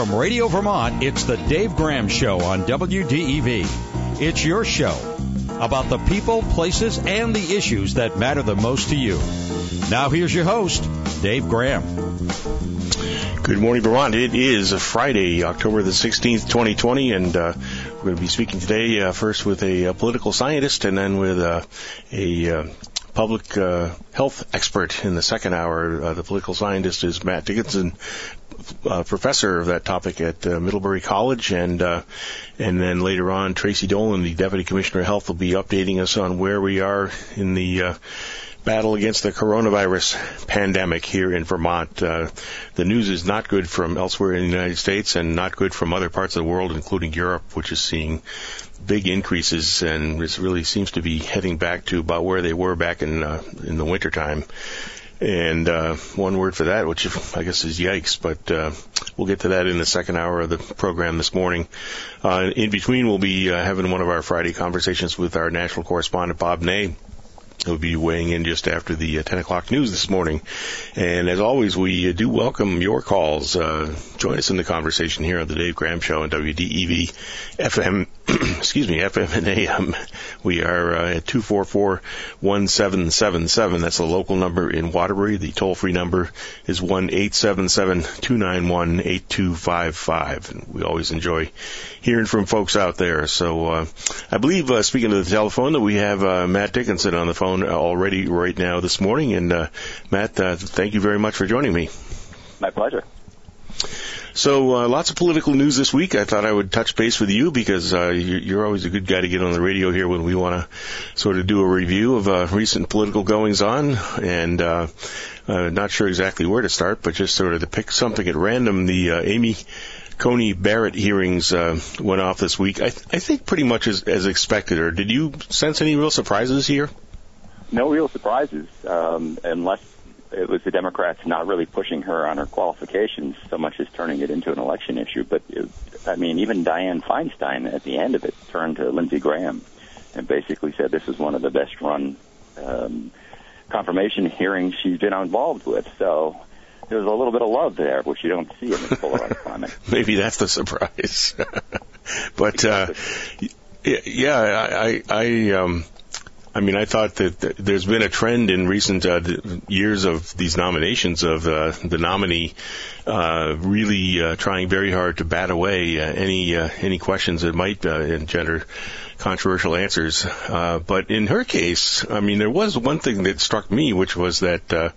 From Radio Vermont, it's the Dave Graham Show on WDEV. It's your show about the people, places, and the issues that matter the most to you. Now here's your host, Dave Graham. Good morning, Vermont. It is a Friday, October the 16th, 2020, and we're going to be speaking today first with a political scientist and then with a public health expert in the second hour. The political scientist is Matt Dickinson, professor of that topic at Middlebury College, and then later on, Tracy Dolan, the Deputy Commissioner of Health, will be updating us on where we are in the battle against the coronavirus pandemic here in Vermont. The news is not good from elsewhere in the United States and not good from other parts of the world, including Europe, which is seeing big increases, and it really seems to be heading back to about where they were back in the wintertime. And one word for that, which I guess is yikes, but we'll get to that in the second hour of the program this morning. In between, we'll be having one of our Friday conversations with our national correspondent, Bob Nay. He'll be weighing in just after the 10 o'clock news this morning. And as always, we do welcome your calls. Join us in the conversation here on the Dave Graham Show on WDEV FM, excuse me, FM and AM. We are at 244-1777. That's the local number in Waterbury. The toll-free number is 1-877-291-8255. And we always enjoy hearing from folks out there. So I believe, speaking of the telephone, that we have Matt Dickinson on the phone already right now this morning. And Matt, thank you very much for joining me. My pleasure. So lots of political news this week. I thought I would touch base with you because you're always a good guy to get on the radio here when we want to sort of do a review of recent political goings-on. And not sure exactly where to start, but just sort of to pick something at random. The Amy Coney Barrett hearings went off this week, I think pretty much as expected. Or did you sense any real surprises here? No real surprises, unless it was the Democrats not really pushing her on her qualifications so much as turning it into an election issue. But, even Dianne Feinstein at the end of it turned to Lindsey Graham and basically said this is one of the best-run confirmation hearings she's been involved with. So there was a little bit of love there, which you don't see in this polarized climate. Maybe that's the surprise. But, I thought that there's been a trend in recent years of these nominations of the nominee really trying very hard to bat away any questions that might engender controversial answers. But in her case, there was one thing that struck me, which was that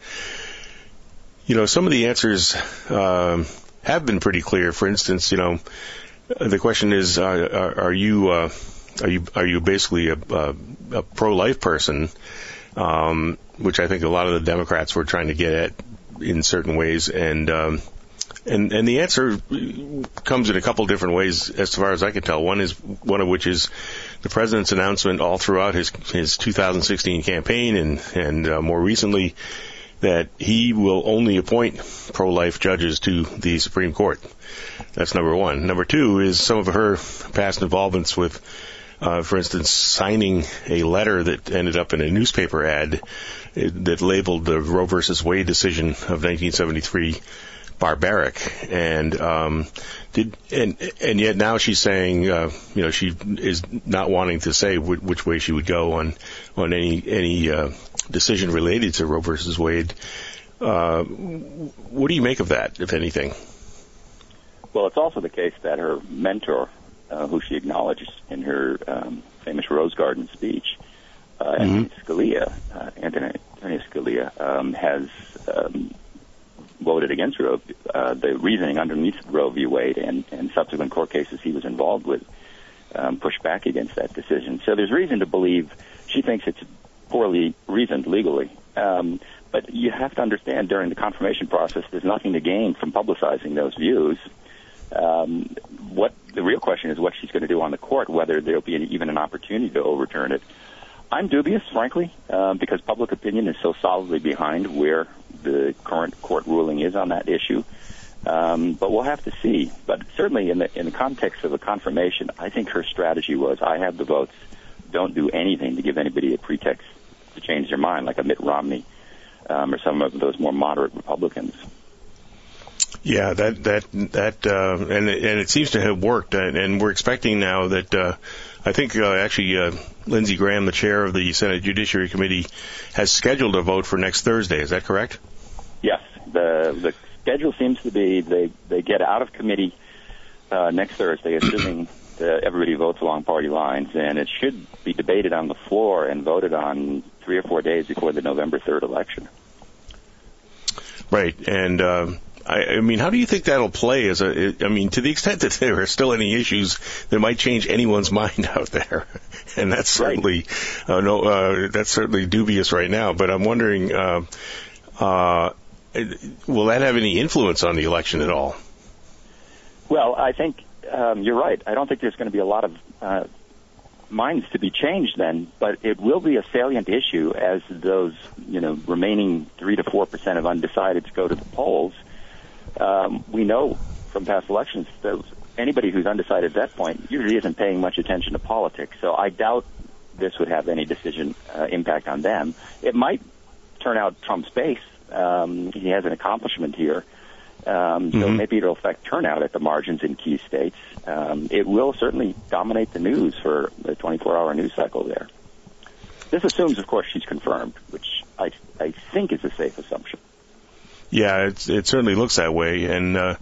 some of the answers have been pretty clear. For instance, the question is, are you basically a pro-life person, which I think a lot of the Democrats were trying to get at in certain ways, and the answer comes in a couple different ways as far as I can tell. One of which is the president's announcement all throughout his 2016 campaign and more recently that he will only appoint pro-life judges to the Supreme Court. That's number one. Number two is some of her past involvements with, for instance, signing a letter that ended up in a newspaper ad that labeled the Roe v. Wade decision of 1973 barbaric, and yet now she's saying, she is not wanting to say which way she would go on any decision related to Roe v. Wade. What do you make of that, if anything? Well, it's also the case that her mentor, who she acknowledged in her famous Rose Garden speech, Antonin Scalia, has voted against Roe. The reasoning underneath Roe v. Wade and subsequent court cases he was involved with pushed back against that decision. So there's reason to believe she thinks it's poorly reasoned legally. But you have to understand, during the confirmation process, there's nothing to gain from publicizing those views. What the real question is what she's going to do on the court, whether there'll be even an opportunity to overturn it. I'm dubious, frankly, because public opinion is so solidly behind where the current court ruling is on that issue. But we'll have to see. But certainly in the context of a confirmation, I think her strategy was, I have the votes, don't do anything to give anybody a pretext to change their mind, like a Mitt Romney or some of those more moderate Republicans. Yeah, and it seems to have worked, and we're expecting now that I think Lindsey Graham, the chair of the Senate Judiciary Committee, has scheduled a vote for next Thursday. Is that correct? Yes, the schedule seems to be they get out of committee next Thursday, assuming that everybody votes along party lines, and it should be debated on the floor and voted on 3 or 4 days before the November 3rd election. Right, and I mean, how do you think that'll play? To the extent that there are still any issues that might change anyone's mind out there, and that's certainly that's certainly dubious right now. But I'm wondering, will that have any influence on the election at all? Well, I think you're right. I don't think there's going to be a lot of minds to be changed then, but it will be a salient issue as those remaining 3 to 4% of undecideds go to the polls. We know from past elections that anybody who's undecided at that point usually isn't paying much attention to politics. So I doubt this would have any decision impact on them. It might turn out Trump's base. He has an accomplishment here. So maybe it'll affect turnout at the margins in key states. It will certainly dominate the news for the 24-hour news cycle there. This assumes, of course, she's confirmed, which I think is a safe assumption. Yeah, it certainly looks that way. And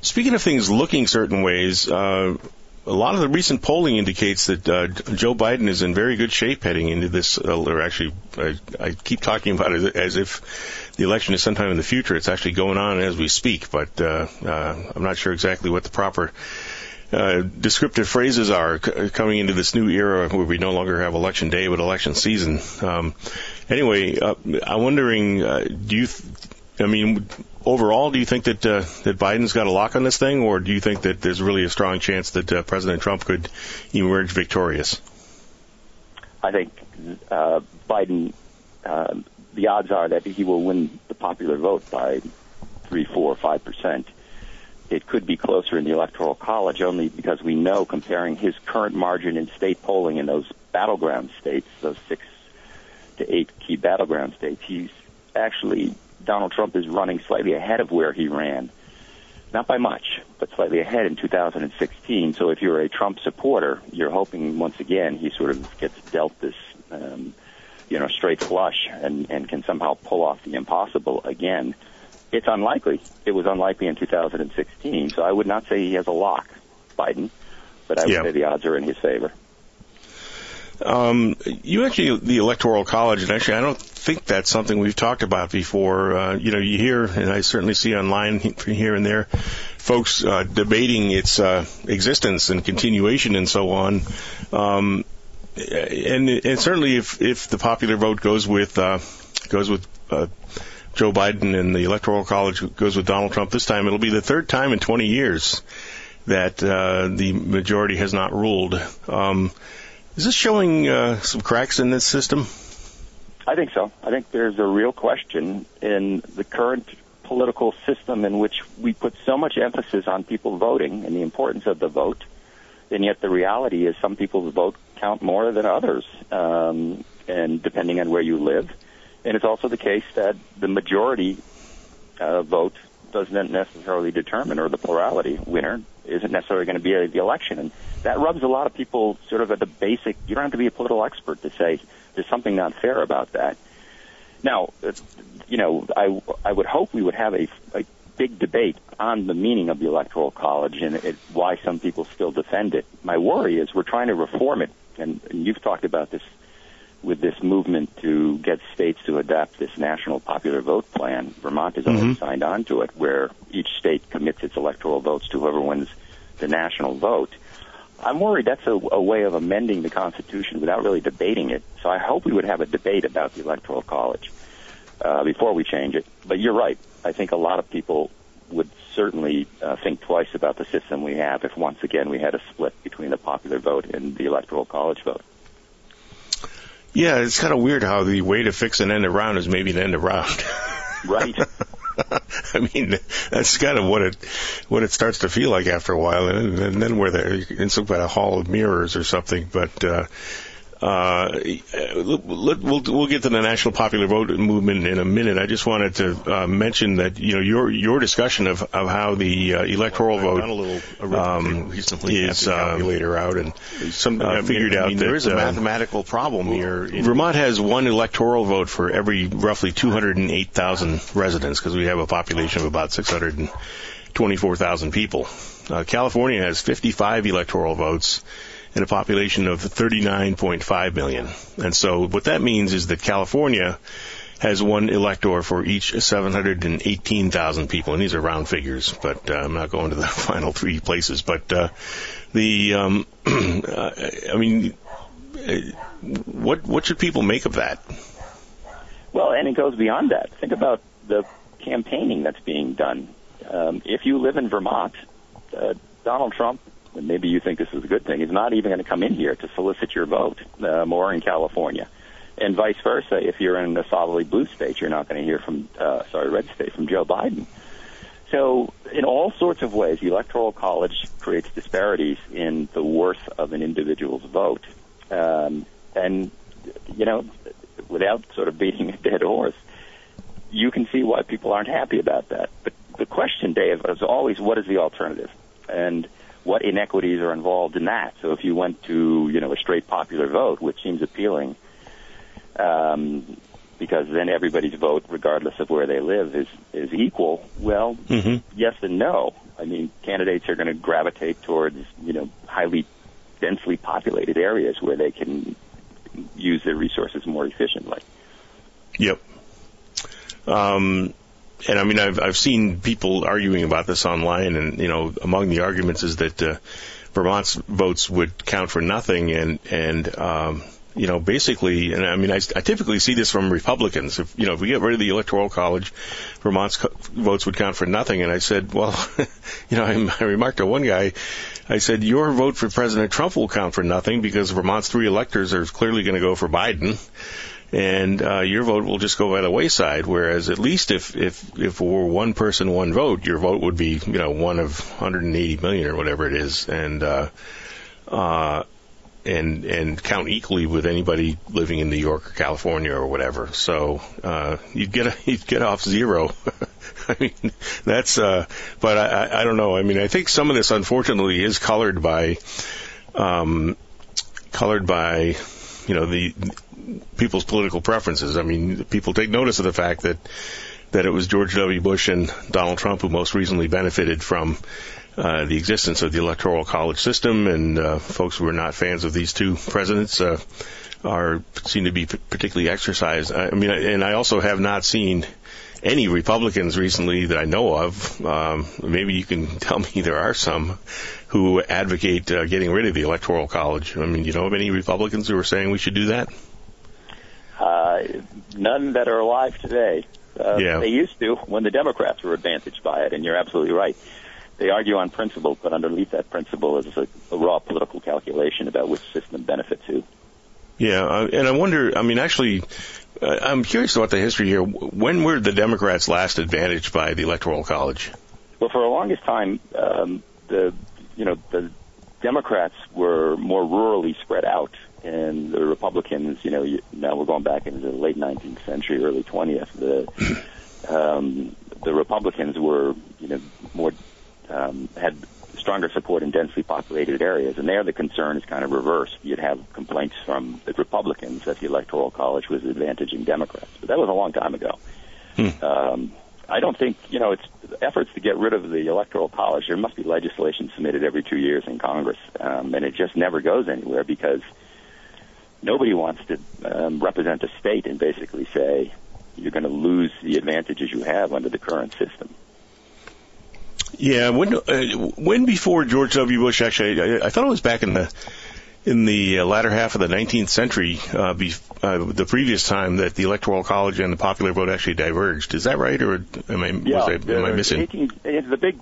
speaking of things looking certain ways, a lot of the recent polling indicates that Joe Biden is in very good shape heading into this, or actually, I keep talking about it as if the election is sometime in the future. It's actually going on as we speak, but I'm not sure exactly what the proper descriptive phrases are coming into this new era where we no longer have election day but election season. I'm wondering, overall, do you think that that Biden's got a lock on this thing, or do you think that there's really a strong chance that President Trump could emerge victorious? I think Biden, the odds are that he will win the popular vote by 3, 4, 5%. It could be closer in the Electoral College only because we know, comparing his current margin in state polling in those battleground states, those 6 to 8 key battleground states, he's actually... Donald Trump is running slightly ahead of where he ran, not by much, but slightly ahead in 2016. So if you're a Trump supporter, you're hoping once again he sort of gets dealt this, straight flush and can somehow pull off the impossible again. It's unlikely. It was unlikely in 2016. So I would not say he has a lock, Biden, but I would say the odds are in his favor. The Electoral College, and actually I don't think that's something we've talked about before. You hear, and I certainly see online here and there, folks debating its existence and continuation and so on. And certainly if the popular vote goes with Joe Biden and the Electoral College goes with Donald Trump this time, it'll be the third time in 20 years that the majority has not ruled. Is this showing some cracks in this system? I think so. I think there's a real question in the current political system in which we put so much emphasis on people voting and the importance of the vote, and yet the reality is some people's vote count more than others, and depending on where you live. And it's also the case that the majority vote doesn't necessarily determine, or the plurality winner isn't necessarily going to be the election. And that rubs a lot of people sort of at the basic, you don't have to be a political expert to say there's something not fair about that. Now, I would hope we would have a big debate on the meaning of the Electoral College and why some people still defend it. My worry is we're trying to reform it, and you've talked about this with this movement to get states to adopt this national popular vote plan. Vermont has already signed on to it, where each state commits its electoral votes to whoever wins the national vote. I'm worried that's a way of amending the Constitution without really debating it. So I hope we would have a debate about the Electoral College before we change it. But you're right. I think a lot of people would certainly think twice about the system we have if once again we had a split between the popular vote and the Electoral College vote. Yeah, it's kind of weird how the way to fix an end around is maybe an end around. Right. I mean, that's kind of what it starts to feel like after a while, and then we're there in some kind of hall of mirrors or something. But We'll get to the National Popular Vote movement in a minute. I just wanted to mention that your discussion of how the electoral vote recently is later out and figured out that there is a mathematical problem here. Vermont has one electoral vote for every roughly 208,000 residents because we have a population of about 624,000 people. California has 55 electoral votes and a population of 39.5 million. And so what that means is that California has one elector for each 718,000 people. And these are round figures, but I'm not going to the final three places. But what should people make of that? Well, and it goes beyond that. Think about the campaigning that's being done. If you live in Vermont, Donald Trump, and maybe you think this is a good thing, is not even going to come in here to solicit your vote, more in California. And vice versa, if you're in a solidly blue state, you're not going to hear from, red state, from Joe Biden. So in all sorts of ways, the Electoral College creates disparities in the worth of an individual's vote. Without sort of beating a dead horse, you can see why people aren't happy about that. But the question, Dave, is always, what is the alternative? And what inequities are involved in that? So if you went to, a straight popular vote, which seems appealing, because then everybody's vote, regardless of where they live, is equal, well, yes and no. I mean, candidates are going to gravitate towards, highly densely populated areas where they can use their resources more efficiently. Yep. And I mean, I've seen people arguing about this online, and among the arguments is that Vermont's votes would count for nothing, basically. And I mean, I typically see this from Republicans. If we get rid of the Electoral College, Vermont's votes would count for nothing. And I said, well, I remarked to one guy, I said, your vote for President Trump will count for nothing because Vermont's three electors are clearly going to go for Biden. And your vote will just go by the wayside, whereas at least if it were one person, one vote, your vote would be, one of 180 million or whatever it is, and count equally with anybody living in New York or California or whatever. So you'd get off zero. I mean, that's but I don't know. I mean, I think some of this unfortunately is colored by the people's political preferences. I mean, people take notice of the fact that it was George W. Bush and Donald Trump who most recently benefited from the existence of the Electoral College system, and folks who are not fans of these two presidents seem to be particularly exercised. I mean, and I also have not seen any Republicans recently that I know of, maybe you can tell me there are some, who advocate getting rid of the Electoral College. I mean, do you know of any Republicans who are saying we should do that? None that are alive today. They used to when the Democrats were advantaged by it, and you're absolutely right. They argue on principle, but underneath that principle is a raw political calculation about which system benefits who. Yeah, and I wonder, I mean, actually, I'm curious about the history here. When were the Democrats last advantaged by the Electoral College? Well, for the longest time, the Democrats were more rurally spread out, and the Republicans, now we're going back into the late 19th century, early 20th. The Republicans were, more had stronger support in densely populated areas, and there the concern is kind of reversed. You'd have complaints from the Republicans that the Electoral College was advantaging Democrats, but that was a long time ago. I don't think, it's efforts to get rid of the Electoral College. There must be legislation submitted every 2 years in Congress, and it just never goes anywhere because nobody wants to represent a state and basically say you're going to lose the advantages you have under the current system. Yeah, when before George W. Bush, actually, I thought it was back in the latter half of the 19th century, the previous time that the Electoral College and the popular vote actually diverged. Is that right, or am I missing? The big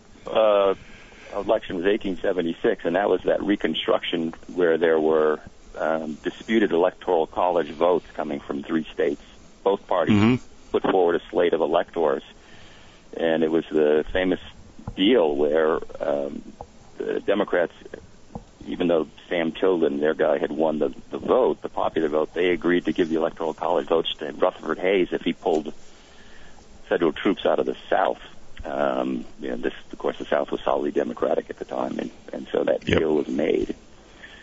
election was 1876, and that was that Reconstruction where there were disputed Electoral College votes coming from three states. Both parties put forward a slate of electors, and it was the famous deal where the Democrats even though Sam Tilden, their guy, had won the vote, the popular vote, they agreed to give the Electoral College votes to Rutherford Hayes if he pulled federal troops out of the South. This, of course, the South was solidly Democratic at the time, and so that deal was made.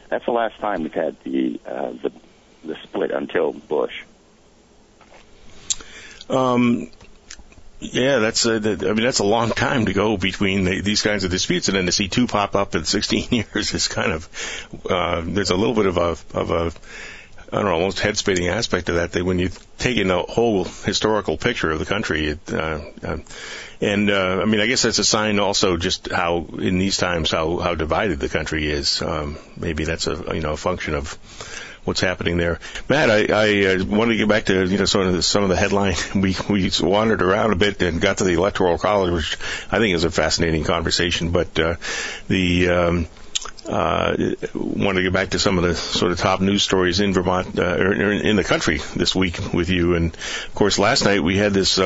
That's the last time we've had the split until Bush. Yeah, that's a long time to go between these kinds of disputes, and then to see two pop up in 16 years is kind of there's a little bit of a almost head-spinning aspect of that. That when you take in the whole historical picture of the country, I guess that's a sign also just how in these times how divided the country is. Maybe that's a function of what's happening there. Matt, I wanted to get back to some of the headline. We wandered around a bit and got to the Electoral College, which I think is a fascinating conversation. But wanted to get back to some of the sort of top news stories in Vermont or in the country this week with you. And of course, last night we had this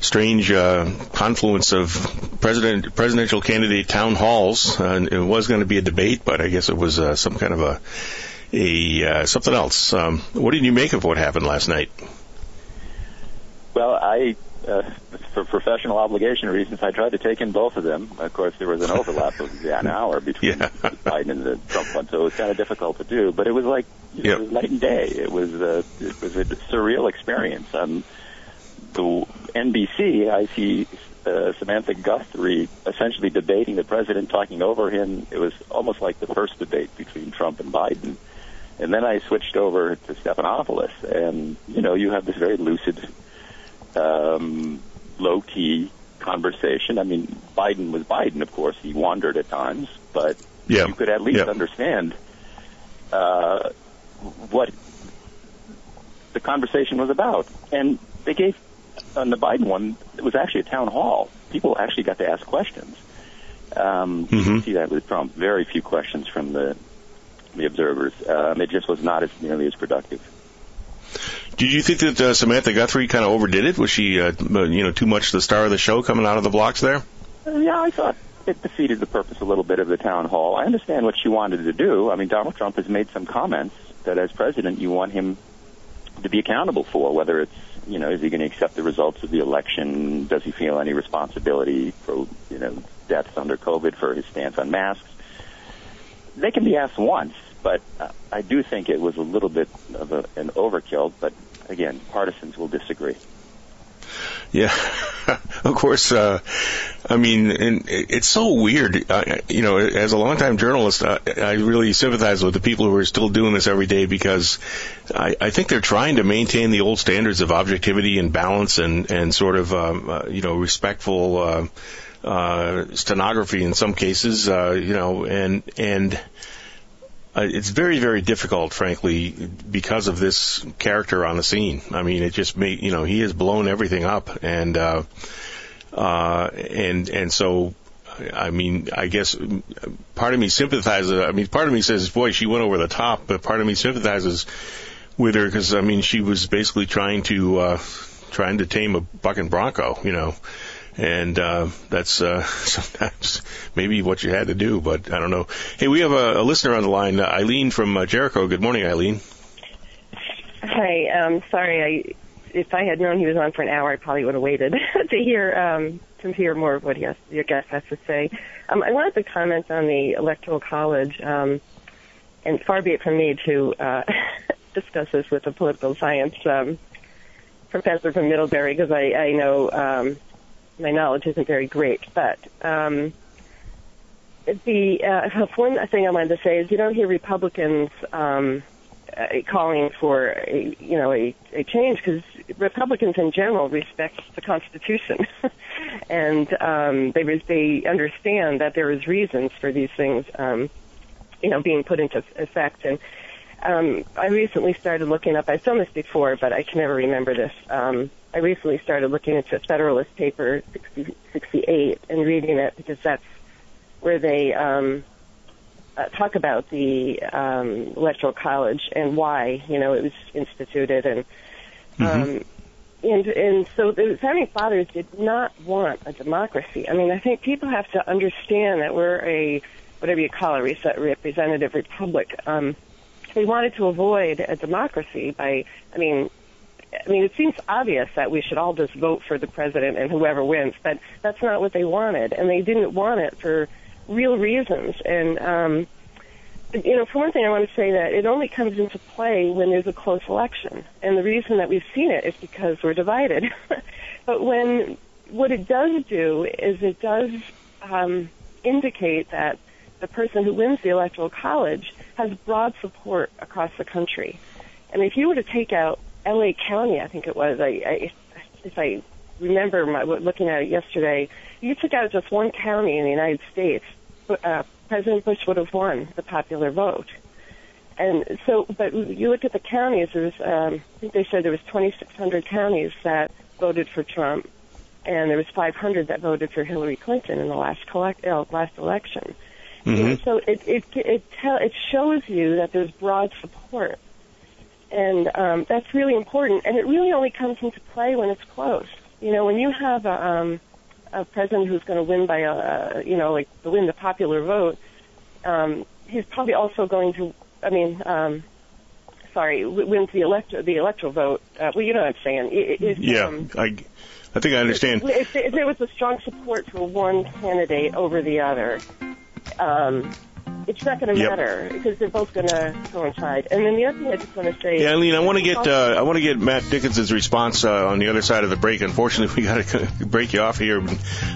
strange confluence of presidential candidate town halls. It was going to be a debate, but I guess it was some kind of a something else. What did you make of what happened last night? Well, for professional obligation reasons, I tried to take in both of them. Of course, there was an overlap of an hour between Biden and the Trump one, so it was kind of difficult to do. But it was like it was night and day. It was a surreal experience. The NBC, I see Samantha Guthrie essentially debating the president, talking over him. It was almost like the first debate between Trump and Biden. And then I switched over to Stephanopoulos, and you have this very lucid, low-key conversation. I mean, Biden was Biden, of course. He wandered at times, but you could at least understand what the conversation was about. And they gave, on the Biden one, it was actually a town hall. People actually got to ask questions. You can see that with Trump. Very few questions from the observers. It just was not as nearly as productive. Did you think that Samantha Guthrie kind of overdid it? Was she, too much the star of the show coming out of the blocks there? Yeah, I thought it defeated the purpose a little bit of the town hall. I understand what she wanted to do. I mean, Donald Trump has made some comments that as president you want him to be accountable for, whether it's, is he going to accept the results of the election? Does he feel any responsibility for, deaths under COVID, for his stance on masks? They can be asked once, but I do think it was a little bit of an overkill. But again, partisans will disagree. Yeah, of course. And it's so weird. As a longtime journalist, I really sympathize with the people who are still doing this every day, because I think they're trying to maintain the old standards of objectivity and balance and sort of respectful stenography in some cases. It's very, very difficult, frankly, because of this character on the scene. I mean, it just made, he has blown everything up, and so, I mean, I guess part of me sympathizes. I mean, part of me says, boy, she went over the top, but part of me sympathizes with her, because I mean, she was basically trying to tame a bucking bronco, And that's sometimes maybe what you had to do, but I don't know. Hey, we have a listener on the line, Eileen from Jericho. Good morning, Eileen. Hi. Sorry. If I had known he was on for an hour, I probably would have waited to hear more of what your guest has to say. I wanted to comment on the Electoral College, and far be it from me to discuss this with a political science professor from Middlebury, because I know... my knowledge isn't very great, but one thing I wanted to say is you don't hear Republicans calling for a change, because Republicans in general respect the Constitution, and they understand that there is reasons for these things being put into effect. And I recently started looking up. I've done this before, but I can never remember this. I recently started looking into Federalist Paper 68 and reading it, because that's where they talk about the Electoral College and why it was instituted, and so the founding fathers did not want a democracy. I mean, I think people have to understand that we're a whatever you call a representative republic. We wanted to avoid a democracy by, I mean, it seems obvious that we should all just vote for the president and whoever wins, but that's not what they wanted, and they didn't want it for real reasons. And, you know, for one thing, I want to say that it only comes into play when there's a close election, and the reason that we've seen it is because we're divided. But when what it does do is it does indicate that the person who wins the Electoral College has broad support across the country. And if you were to take out LA County, I think it was, if I remember looking at it yesterday, you took out just one county in the United States, President Bush would have won the popular vote. And so, but you look at the counties, there's, I think they said there was 2,600 counties that voted for Trump, and there was 500 that voted for Hillary Clinton in the last election. Mm-hmm. You know, so it shows you that there's broad support. And that's really important. And it really only comes into play when it's close. You know, when you have a president who's going to win by, win the popular vote, he's probably also going to, win the electoral vote. Well, you know what I'm saying. I think I understand. If there was a strong support for one candidate over the other, it's not going to matter because they're both going to coincide. And then the other thing I just want to say, Eileen, I want to get Matt Dickinson's response on the other side of the break. Unfortunately, we got to break you off here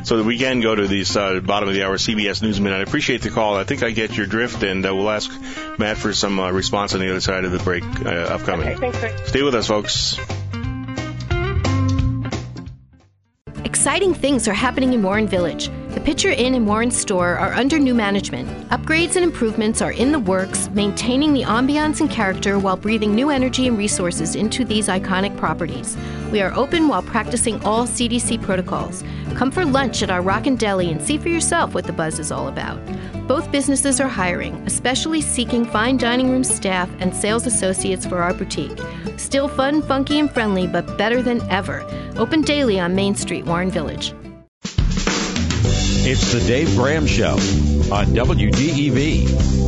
so that we can go to these bottom of the hour CBS Newsman. I appreciate the call. I think I get your drift, and we'll ask Matt for some response on the other side of the break upcoming. Okay, thanks, Rick. Stay with us, folks. Exciting things are happening in Warren Village. The Pitcher Inn and Warren store are under new management. Upgrades and improvements are in the works, maintaining the ambiance and character while breathing new energy and resources into these iconic properties. We are open while practicing all CDC protocols. Come for lunch at our Rockin' Deli and see for yourself what the buzz is all about. Both businesses are hiring, especially seeking fine dining room staff and sales associates for our boutique. Still fun, funky, and friendly, but better than ever. Open daily on Main Street, Warren Village. It's the Dave Graham Show on WDEV.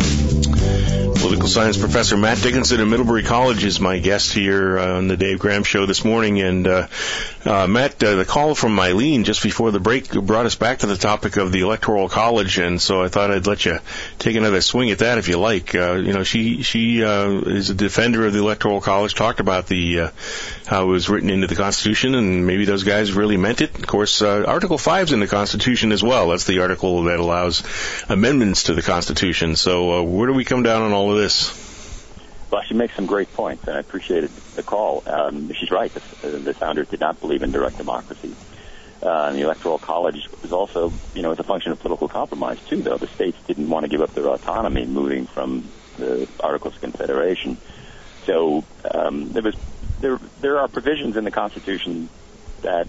Political science professor Matt Dickinson of Middlebury College is my guest here on the Dave Graham Show this morning. And Matt, the call from Eileen just before the break brought us back to the topic of the Electoral College, and so I thought I'd let you take another swing at that if you like. She is a defender of the Electoral College, talked about the how it was written into the Constitution, and maybe those guys really meant it. Of course, Article 5 is in the Constitution as well. That's the article that allows amendments to the Constitution. So where do we come down on all of this? Well, she makes some great points, and I appreciated the call. She's right. The founders did not believe in direct democracy. And the Electoral College was also, it's a function of political compromise, too, though. The states didn't want to give up their autonomy moving from the Articles of Confederation. So there are provisions in the Constitution that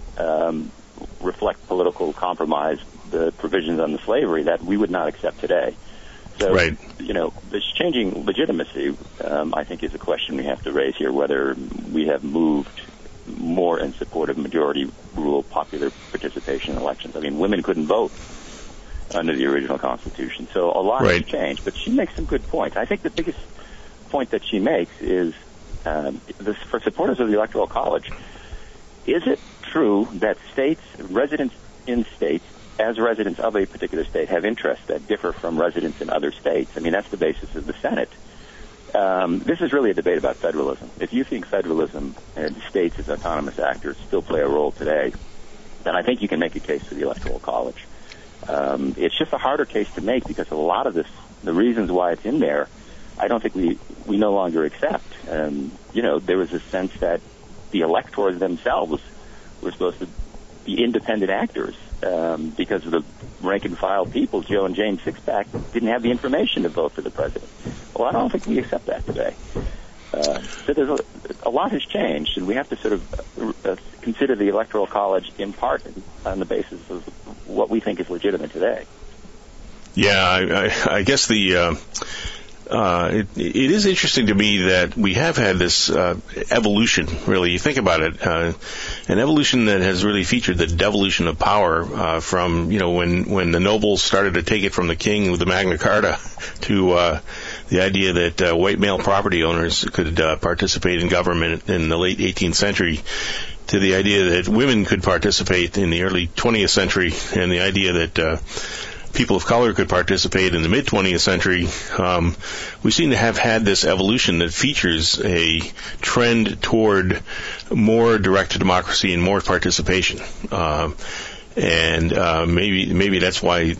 reflect political compromise, the provisions on the slavery that we would not accept today. So, right. This changing legitimacy, I think, is a question we have to raise here, whether we have moved more in support of majority rule popular participation in elections. I mean, women couldn't vote under the original Constitution. So a lot has changed, but she makes some good points. I think the biggest point that she makes is, for supporters of the Electoral College, is it true that residents in states, as residents of a particular state, have interests that differ from residents in other states? I mean, that's the basis of the Senate. This is really a debate about federalism. If you think federalism and states as autonomous actors still play a role today, then I think you can make a case for the Electoral College. It's just a harder case to make because a lot of this, the reasons why it's in there, I don't think we no longer accept. There was a sense that the electors themselves were supposed to be independent actors. Because of the rank-and-file people, Joe and Jane Sixpack didn't have the information to vote for the president. Well, I don't think we accept that today. So there's a lot has changed, and we have to sort of consider the Electoral College in part on the basis of what we think is legitimate today. Yeah, I guess the It is interesting to me that we have had this evolution, really. You think about it, an evolution that has really featured the devolution of power from, you know, when the nobles started to take it from the king with the Magna Carta to the idea that white male property owners could participate in government in the late 18th century, to the idea that women could participate in the early 20th century, and the idea that people of color could participate in the mid-20th century. We seem to have had this evolution that features a trend toward more direct democracy and more participation. Maybe that's why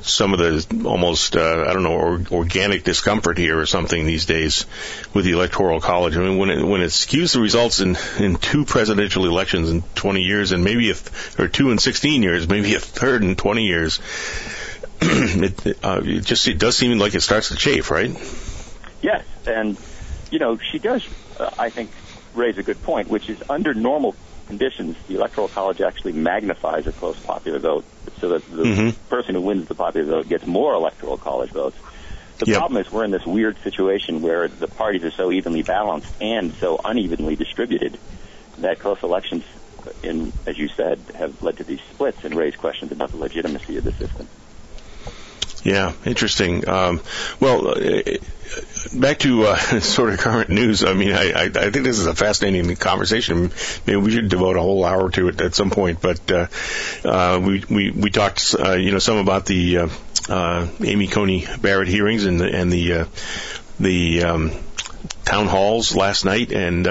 some of the almost organic discomfort here or something these days with the Electoral College. I mean, when it skews the results in two presidential elections in 20 years, and maybe two in 16 years, maybe a third in 20 years, it does seem like it starts to chafe, right? Yes, and you know, she does, I think, raise a good point, which is under normal conditions, the Electoral College actually magnifies a close popular vote, so that the person who wins the popular vote gets more Electoral College votes. The problem is we're in this weird situation where the parties are so evenly balanced and so unevenly distributed that close elections, as you said, have led to these splits and raised questions about the legitimacy of the system. Yeah, interesting. Back to sort of current news. I mean, I think this is a fascinating conversation. Maybe we should devote a whole hour to it at some point. But we talked, some about the Amy Coney Barrett hearings and the town halls last night, and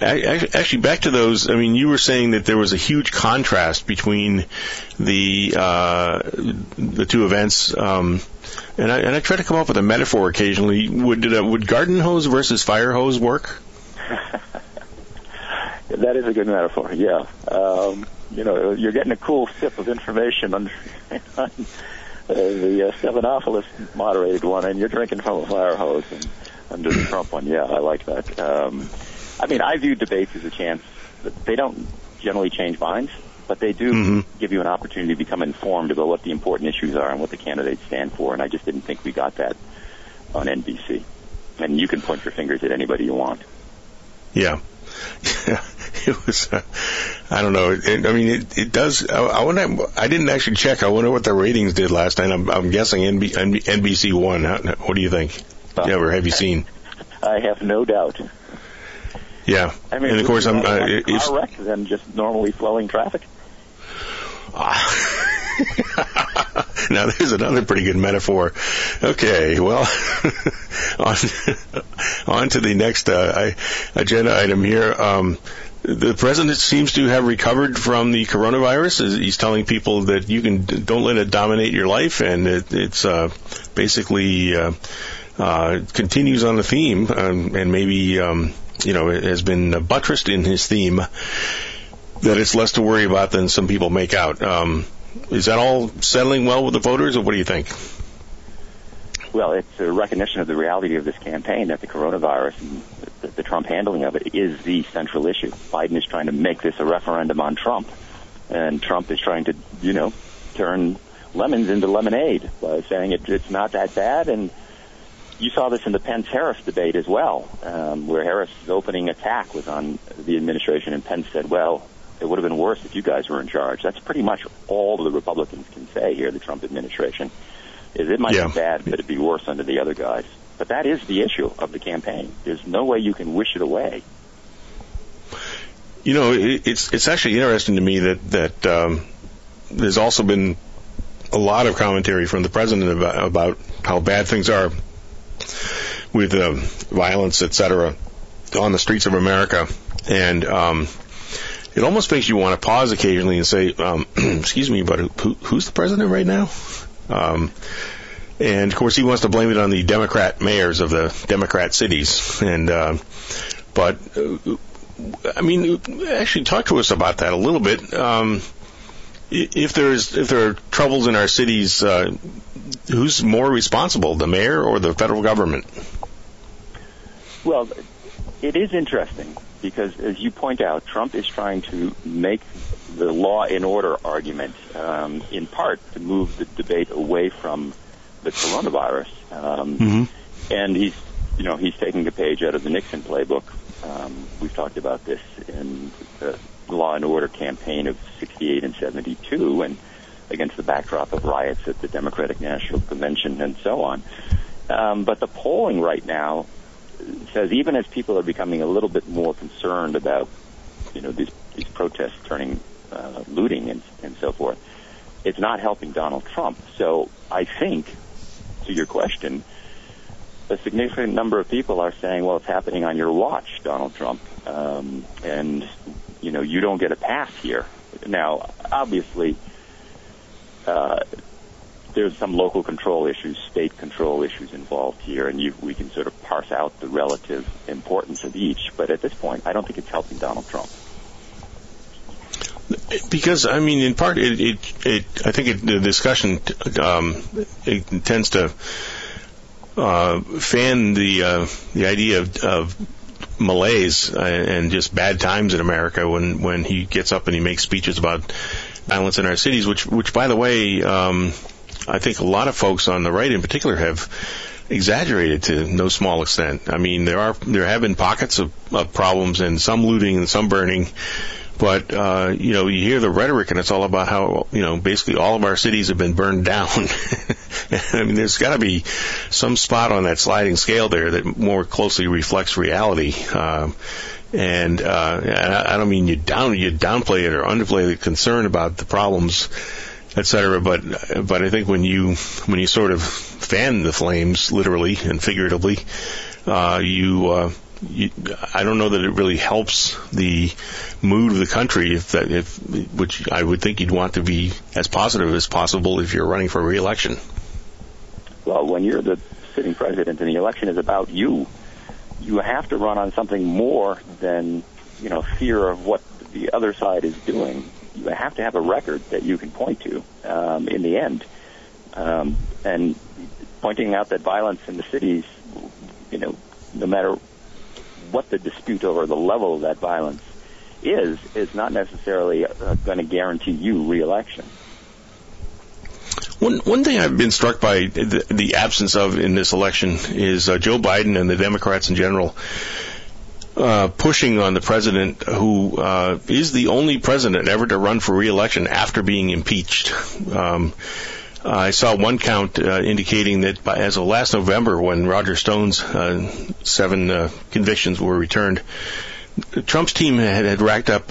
actually back to those. I mean, you were saying that there was a huge contrast between the two events, and I try to come up with a metaphor occasionally. Would garden hose versus fire hose work? That is a good metaphor. Yeah, you're getting a cool sip of information on the Stephanopoulos moderated one, and you're drinking from a fire hose. Under the Trump one, yeah, I like that. I view debates as a chance. They don't generally change minds, but they do give you an opportunity to become informed about what the important issues are and what the candidates stand for, and I just didn't think we got that on NBC. And you can point your fingers at anybody you want. Yeah. It was, it does. I didn't actually check. I wonder what the ratings did last night. I'm guessing NBC won. What do you think? Yeah, or have you seen? I have no doubt. Yeah, I mean, and of course, I'm. Car wreck than just normally flowing traffic. Now, there's another pretty good metaphor. Okay, well, on to the next agenda item here. The president seems to have recovered from the coronavirus. He's telling people that don't let it dominate your life, and it's basically. Continues on the theme, and maybe, it has been buttressed in his theme that it's less to worry about than some people make out. Is that all settling well with the voters, or what do you think? Well, it's a recognition of the reality of this campaign that the coronavirus and the Trump handling of it is the central issue. Biden is trying to make this a referendum on Trump, and Trump is trying to, turn lemons into lemonade by saying it's not that bad, and you saw this in the Pence-Harris debate as well, where Harris's opening attack was on the administration, and Pence said, well, it would have been worse if you guys were in charge. That's pretty much all the Republicans can say here, the Trump administration, is it might be bad, but it'd be worse under the other guys. But that is the issue of the campaign. There's no way you can wish it away. You know, it's actually interesting to me that there's also been a lot of commentary from the president about how bad things are with violence, etc., on the streets of America, and it almost makes you want to pause occasionally and say, excuse me, but who's the president right now? And, of course, he wants to blame it on the Democrat mayors of the Democrat cities. And actually talk to us about that a little bit. If there are troubles in our cities, who's more responsible, the mayor or the federal government? Well, it is interesting because, as you point out, Trump is trying to make the law and order argument, in part, to move the debate away from the coronavirus. And he's, you know, he's taking a page out of the Nixon playbook. We've talked about this in the Law and Order campaign of 68 and 72 and against the backdrop of riots at the Democratic National Convention and so on. But the polling right now says even as people are becoming a little bit more concerned about, you know, these protests turning looting and so forth, it's not helping Donald Trump. So I think, to your question, a significant number of people are saying, well, it's happening on your watch, Donald Trump, and, you know, you don't get a pass here. Now, obviously, there's some local control issues, state control issues involved here, and we can sort of parse out the relative importance of each. But at this point, I don't think it's helping Donald Trump. Because, I mean, in part, I think the discussion it tends to fan the idea of malaise and just bad times in America when he gets up and he makes speeches about violence in our cities, which by the way, I think a lot of folks on the right in particular have exaggerated to no small extent. I mean, there have been pockets of problems and some looting and some burning. But, you know, you hear the rhetoric and it's all about how, you know, basically all of our cities have been burned down. I mean, there's got to be some spot on that sliding scale there that more closely reflects reality. And I don't mean you downplay it or underplay the concern about the problems, et cetera. But I think when you sort of fan the flames literally and figuratively, I don't know that it really helps the mood of the country, which I would think you'd want to be as positive as possible if you're running for re-election. Well, when you're the sitting president and the election is about you, you have to run on something more than, you know, fear of what the other side is doing. You have to have a record that you can point to in the end. And pointing out that violence in the cities, you know, no matter what the dispute over the level of that violence is not necessarily going to guarantee you re-election. One thing I've been struck by the absence of in this election is Joe Biden and the Democrats in general pushing on the president who is the only president ever to run for re-election after being impeached. I saw one count indicating that as of last November, when Roger Stone's 7 convictions were returned, Trump's team had racked up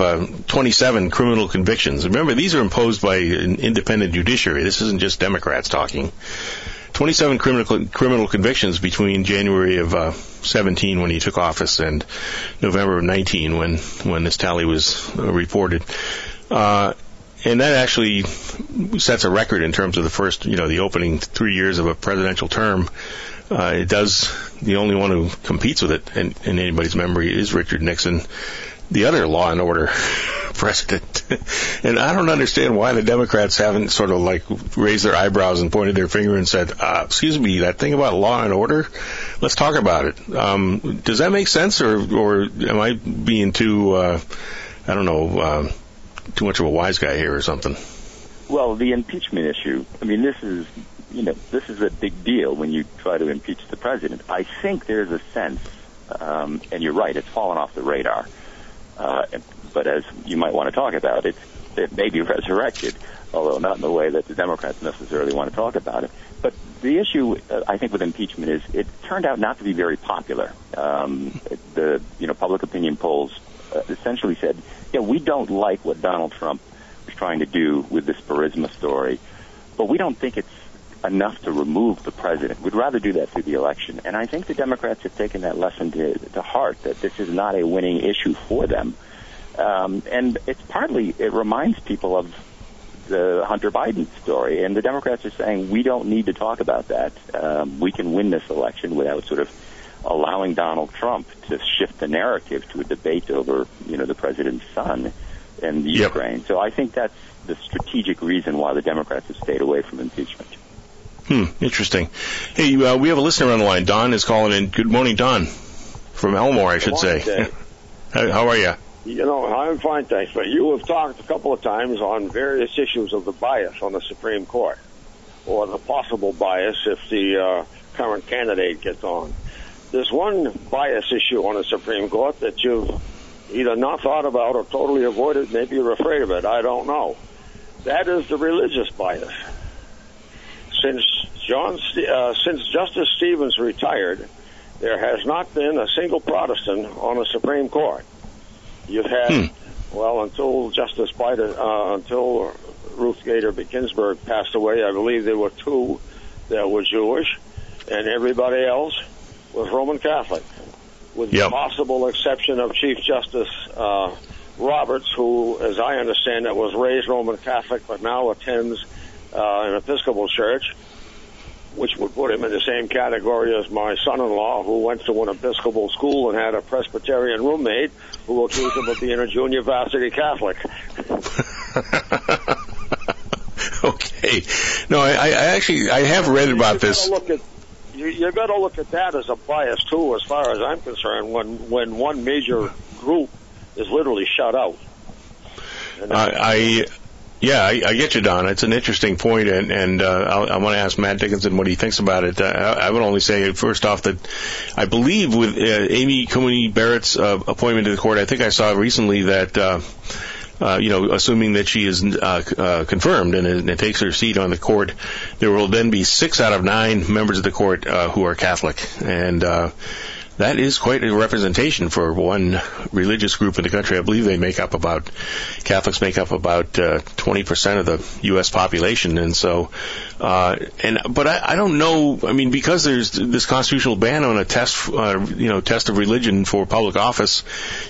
27 criminal convictions. Remember, these are imposed by an independent judiciary. This isn't just Democrats talking. 27 criminal convictions between January of 17 when he took office and November of 19 when this tally was reported. And that actually sets a record in terms of the first, you know, the opening 3 years of a presidential term. It does, the only one who competes with it in anybody's memory is Richard Nixon, the other Law and Order president. And I don't understand why the Democrats haven't sort of like raised their eyebrows and pointed their finger and said, excuse me, that thing about Law and Order, let's talk about it. Does that make sense or am I being too, I don't know, too much of a wise guy here or something? Well, the impeachment issue, I mean, this is a big deal when you try to impeach the president. I think there's a sense, and you're right, it's fallen off the radar. But as you might want to talk about it, it may be resurrected, although not in the way that the Democrats necessarily want to talk about it. But the issue, I think, with impeachment is it turned out not to be very popular. The, you know, public opinion polls essentially said, yeah, we don't like what Donald Trump was trying to do with this Burisma story, but we don't think it's enough to remove the president. We'd rather do that through the election. And I think the Democrats have taken that lesson to heart, that this is not a winning issue for them. And it's partly, it reminds people of the Hunter Biden story. And the Democrats are saying, we don't need to talk about that. We can win this election without sort of allowing Donald Trump to shift the narrative to a debate over, you know, the president's son and the yep. Ukraine. So I think that's the strategic reason why the Democrats have stayed away from impeachment. Interesting. Hey, we have a listener on the line. Don is calling in. Good morning, Don, from Elmore, I should say. Dave. How are you? You know, I'm fine, thanks. But you have talked a couple of times on various issues of the bias on the Supreme Court, or the possible bias if the current candidate gets on. There's one bias issue on the Supreme Court that you've either not thought about or totally avoided. Maybe you're afraid of it. I don't know. That is the religious bias. Since Justice Stevens retired, there has not been a single Protestant on the Supreme Court. You've had, well, until Justice Biden, until Ruth Bader Ginsburg passed away, I believe there were two that were Jewish, and everybody else was Roman Catholic, with the possible exception of Chief Justice Roberts, who, as I understand it, was raised Roman Catholic but now attends an Episcopal church, which would put him in the same category as my son-in-law, who went to an Episcopal school and had a Presbyterian roommate who accused him of being a junior varsity Catholic. Okay. No, I actually, I have read about this. You've got to look at that as a bias, too, as far as I'm concerned, when one major group is literally shut out. Yeah, I get you, Don. It's an interesting point, and I want to ask Matt Dickinson what he thinks about it. I would only say, first off, that I believe with Amy Coney Barrett's appointment to the court, I think I saw recently that, assuming that she is confirmed and takes her seat on the court, there will then be 6 out of 9 members of the court who are Catholic, and that is quite a representation for one religious group in the country. I believe they make up about, Catholics make up about 20% of the U.S. population, and so, but I don't know. I mean, because there's this constitutional ban on a test of religion for public office,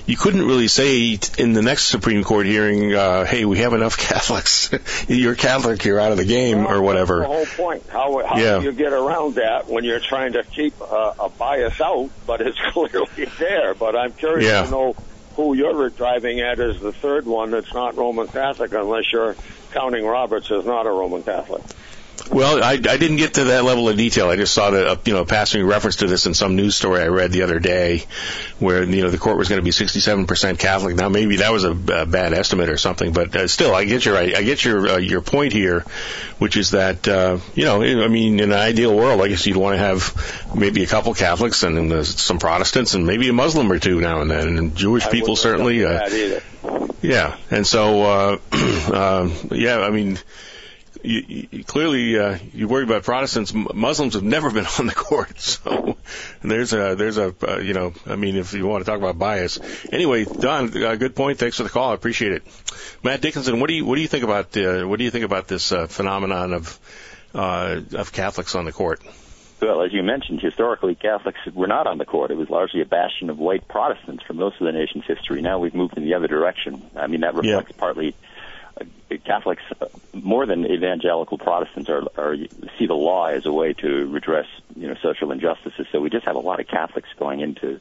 you couldn't really say in the next Supreme Court hearing, "Hey, we have enough Catholics. You're Catholic. You're out of the game," or whatever. That's the whole point. How do you get around that when you're trying to keep a bias out? But it's clearly there. But I'm curious to know who you're driving at as the third one that's not Roman Catholic, unless you're counting Roberts as not a Roman Catholic. Well, I didn't get to that level of detail. I just saw a passing reference to this in some news story I read the other day, where the court was going to be 67% Catholic. Now maybe that was a bad estimate or something, but still, I get your point here, which is that I mean, in an ideal world, I guess you'd want to have maybe a couple Catholics and some Protestants and maybe a Muslim or two now and then, and Jewish people certainly. I mean. You clearly, you worry about Protestants. Muslims have never been on the court, so there's a I mean, if you want to talk about bias, anyway, Don, good point. Thanks for the call. I appreciate it. Matt Dickinson, what do you think about this phenomenon of Catholics on the court? Well, as you mentioned, historically Catholics were not on the court. It was largely a bastion of white Protestants for most of the nation's history. Now we've moved in the other direction. I mean, that reflects partly. Catholics, more than evangelical Protestants, see the law as a way to redress, social injustices. So we just have a lot of Catholics going into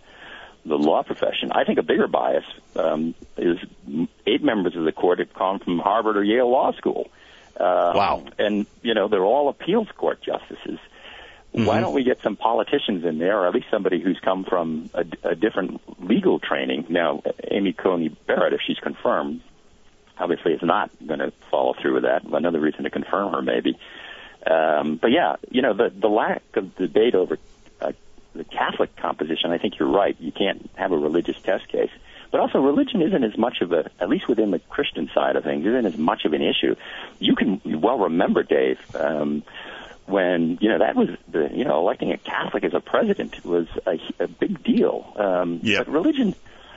the law profession. I think a bigger bias is 8 members of the court have come from Harvard or Yale Law School. And they're all appeals court justices. Mm-hmm. Why don't we get some politicians in there, or at least somebody who's come from a different legal training? Now, Amy Coney Barrett, if she's confirmed, obviously is not going to follow through with that. Another reason to confirm her, maybe. The lack of debate over the Catholic composition, I think you're right. You can't have a religious test case. But also, religion isn't as much of a, at least within the Christian side of things, isn't as much of an issue. You can well remember, Dave, when, that was, electing a Catholic as a president was a big deal. But religion,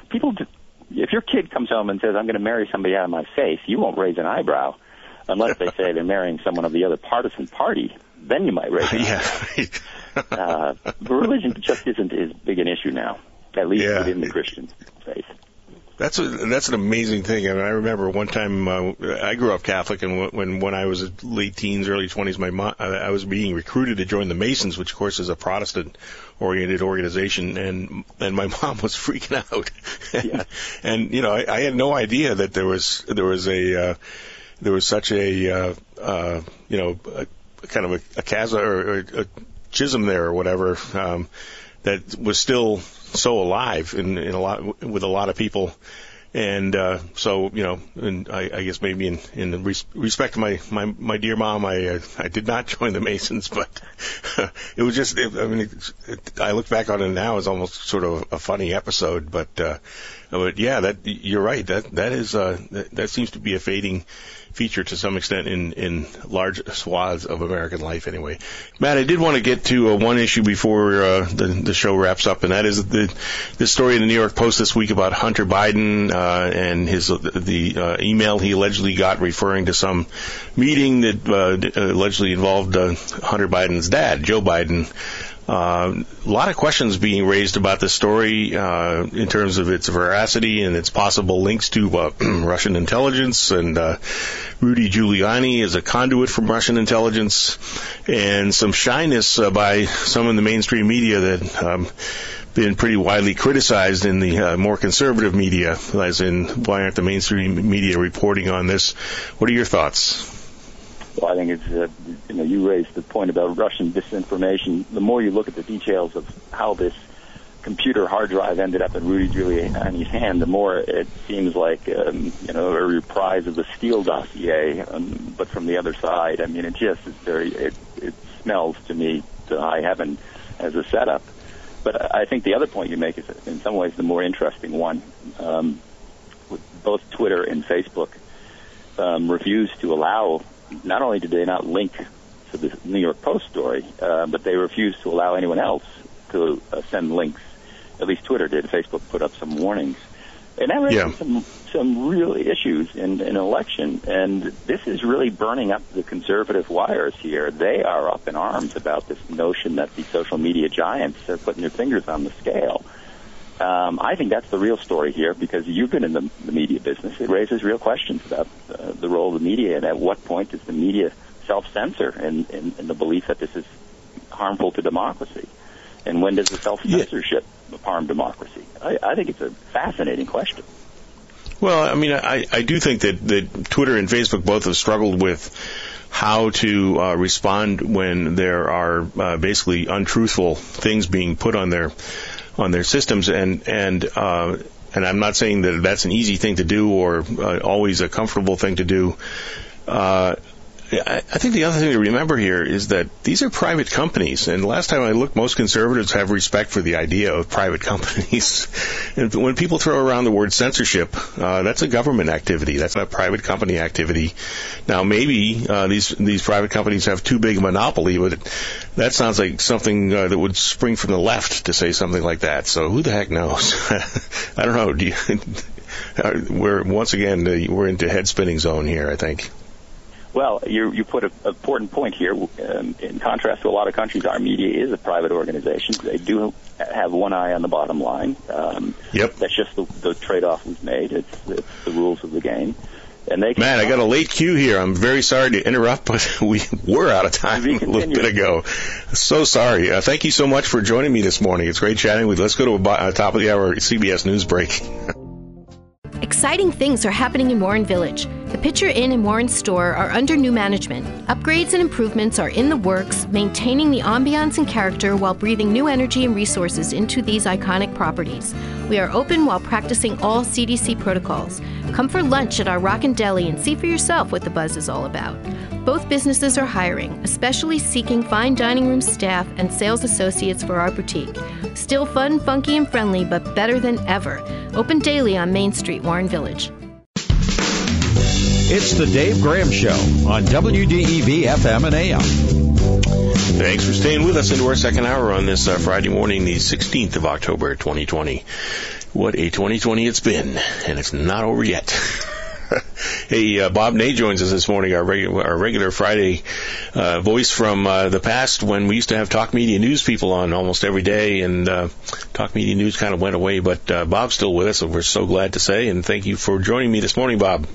people do. If your kid comes home and says, "I'm going to marry somebody out of my faith," you won't raise an eyebrow unless they say they're marrying someone of the other partisan party. Then you might raise an eyebrow. Religion just isn't as big an issue now, at least within the Christian faith. That's an amazing thing. I mean, I remember one time I grew up Catholic, and when I was late teens, early 20s, my mom, I was being recruited to join the Masons, which of course is a Protestant-oriented organization, and my mom was freaking out, I had no idea that there was such a chasm or a schism there or whatever. That was still so alive in a lot with a lot of people, and I guess maybe in respect to my dear mom, I did not join the Masons, but it was just, I mean, I look back on it now as almost sort of a funny episode, but yeah, that you're right. That seems to be a fading feature to some extent in large swaths of American life anyway. Matt, I did want to get to one issue before the show wraps up, and that is this story in the New York Post this week about Hunter Biden and the email he allegedly got referring to some meeting that allegedly involved Hunter Biden's dad, Joe Biden. A lot of questions being raised about this story in terms of its veracity and its possible links to Russian intelligence, and Rudy Giuliani is a conduit from Russian intelligence, and some shyness by some in the mainstream media that been pretty widely criticized in the more conservative media, as in why aren't the mainstream media reporting on this? What are your thoughts? Well, I think it's, you raised the point about Russian disinformation. The more you look at the details of how this computer hard drive ended up in Rudy Giuliani's hand, the more it seems like, a reprise of the Steele dossier, but from the other side. I mean, it just is it smells to me to high heaven as a setup. But I think the other point you make is, in some ways, the more interesting one. With both Twitter and Facebook refuse to allow. Not only did they not link to the New York Post story, but they refused to allow anyone else to send links. At least Twitter did. Facebook put up some warnings. And that raises some real issues in an election. And this is really burning up the conservative wires here. They are up in arms about this notion that the social media giants are putting their fingers on the scale. I think that's the real story here, because you've been in the media business. It raises real questions about the role of the media, and at what point does the media self-censor in the belief that this is harmful to democracy? And when does the self-censorship harm democracy? I think it's a fascinating question. Well, I mean, I do think that Twitter and Facebook both have struggled with how to respond when there are basically untruthful things being put on their systems, and I'm not saying that that's an easy thing to do or always a comfortable thing to do. I think the other thing to remember here is that these are private companies, and last time I looked, most conservatives have respect for the idea of private companies. And when people throw around the word censorship, that's a government activity. That's not a private company activity. Now, maybe these private companies have too big a monopoly, but that sounds like something that would spring from the left to say something like that. So who the heck knows? I don't know. We're into head-spinning zone here, I think. Well, you put an important point here. In contrast to a lot of countries, our media is a private organization. They do have one eye on the bottom line. That's just the trade-off we've made. It's the rules of the game. And they can Matt, I got a late cue here. I'm very sorry to interrupt, but we were out of time a little bit ago. So sorry. Thank you so much for joining me this morning. It's great chatting with you. Let's go to a top-of-the-hour CBS News break. Exciting things are happening in Warren Village. The Pitcher Inn and Warren store are under new management. Upgrades and improvements are in the works, maintaining the ambiance and character while breathing new energy and resources into these iconic properties. We are open while practicing all CDC protocols. Come for lunch at our Rockin' Deli and see for yourself what the buzz is all about. Both businesses are hiring, especially seeking fine dining room staff and sales associates for our boutique. Still fun, funky, and friendly, but better than ever. Open daily on Main Street, Warren Village. It's the Dave Graham Show on WDEV FM and AM. Thanks for staying with us into our second hour on this Friday morning, the 16th of October, 2020. What a 2020 it's been, and it's not over yet. Hey, Bob Nay joins us this morning, our regular Friday voice from the past when we used to have Talk Media News people on almost every day, and Talk Media News kind of went away, but Bob's still with us, and we're so glad to say, and thank you for joining me this morning, Bob.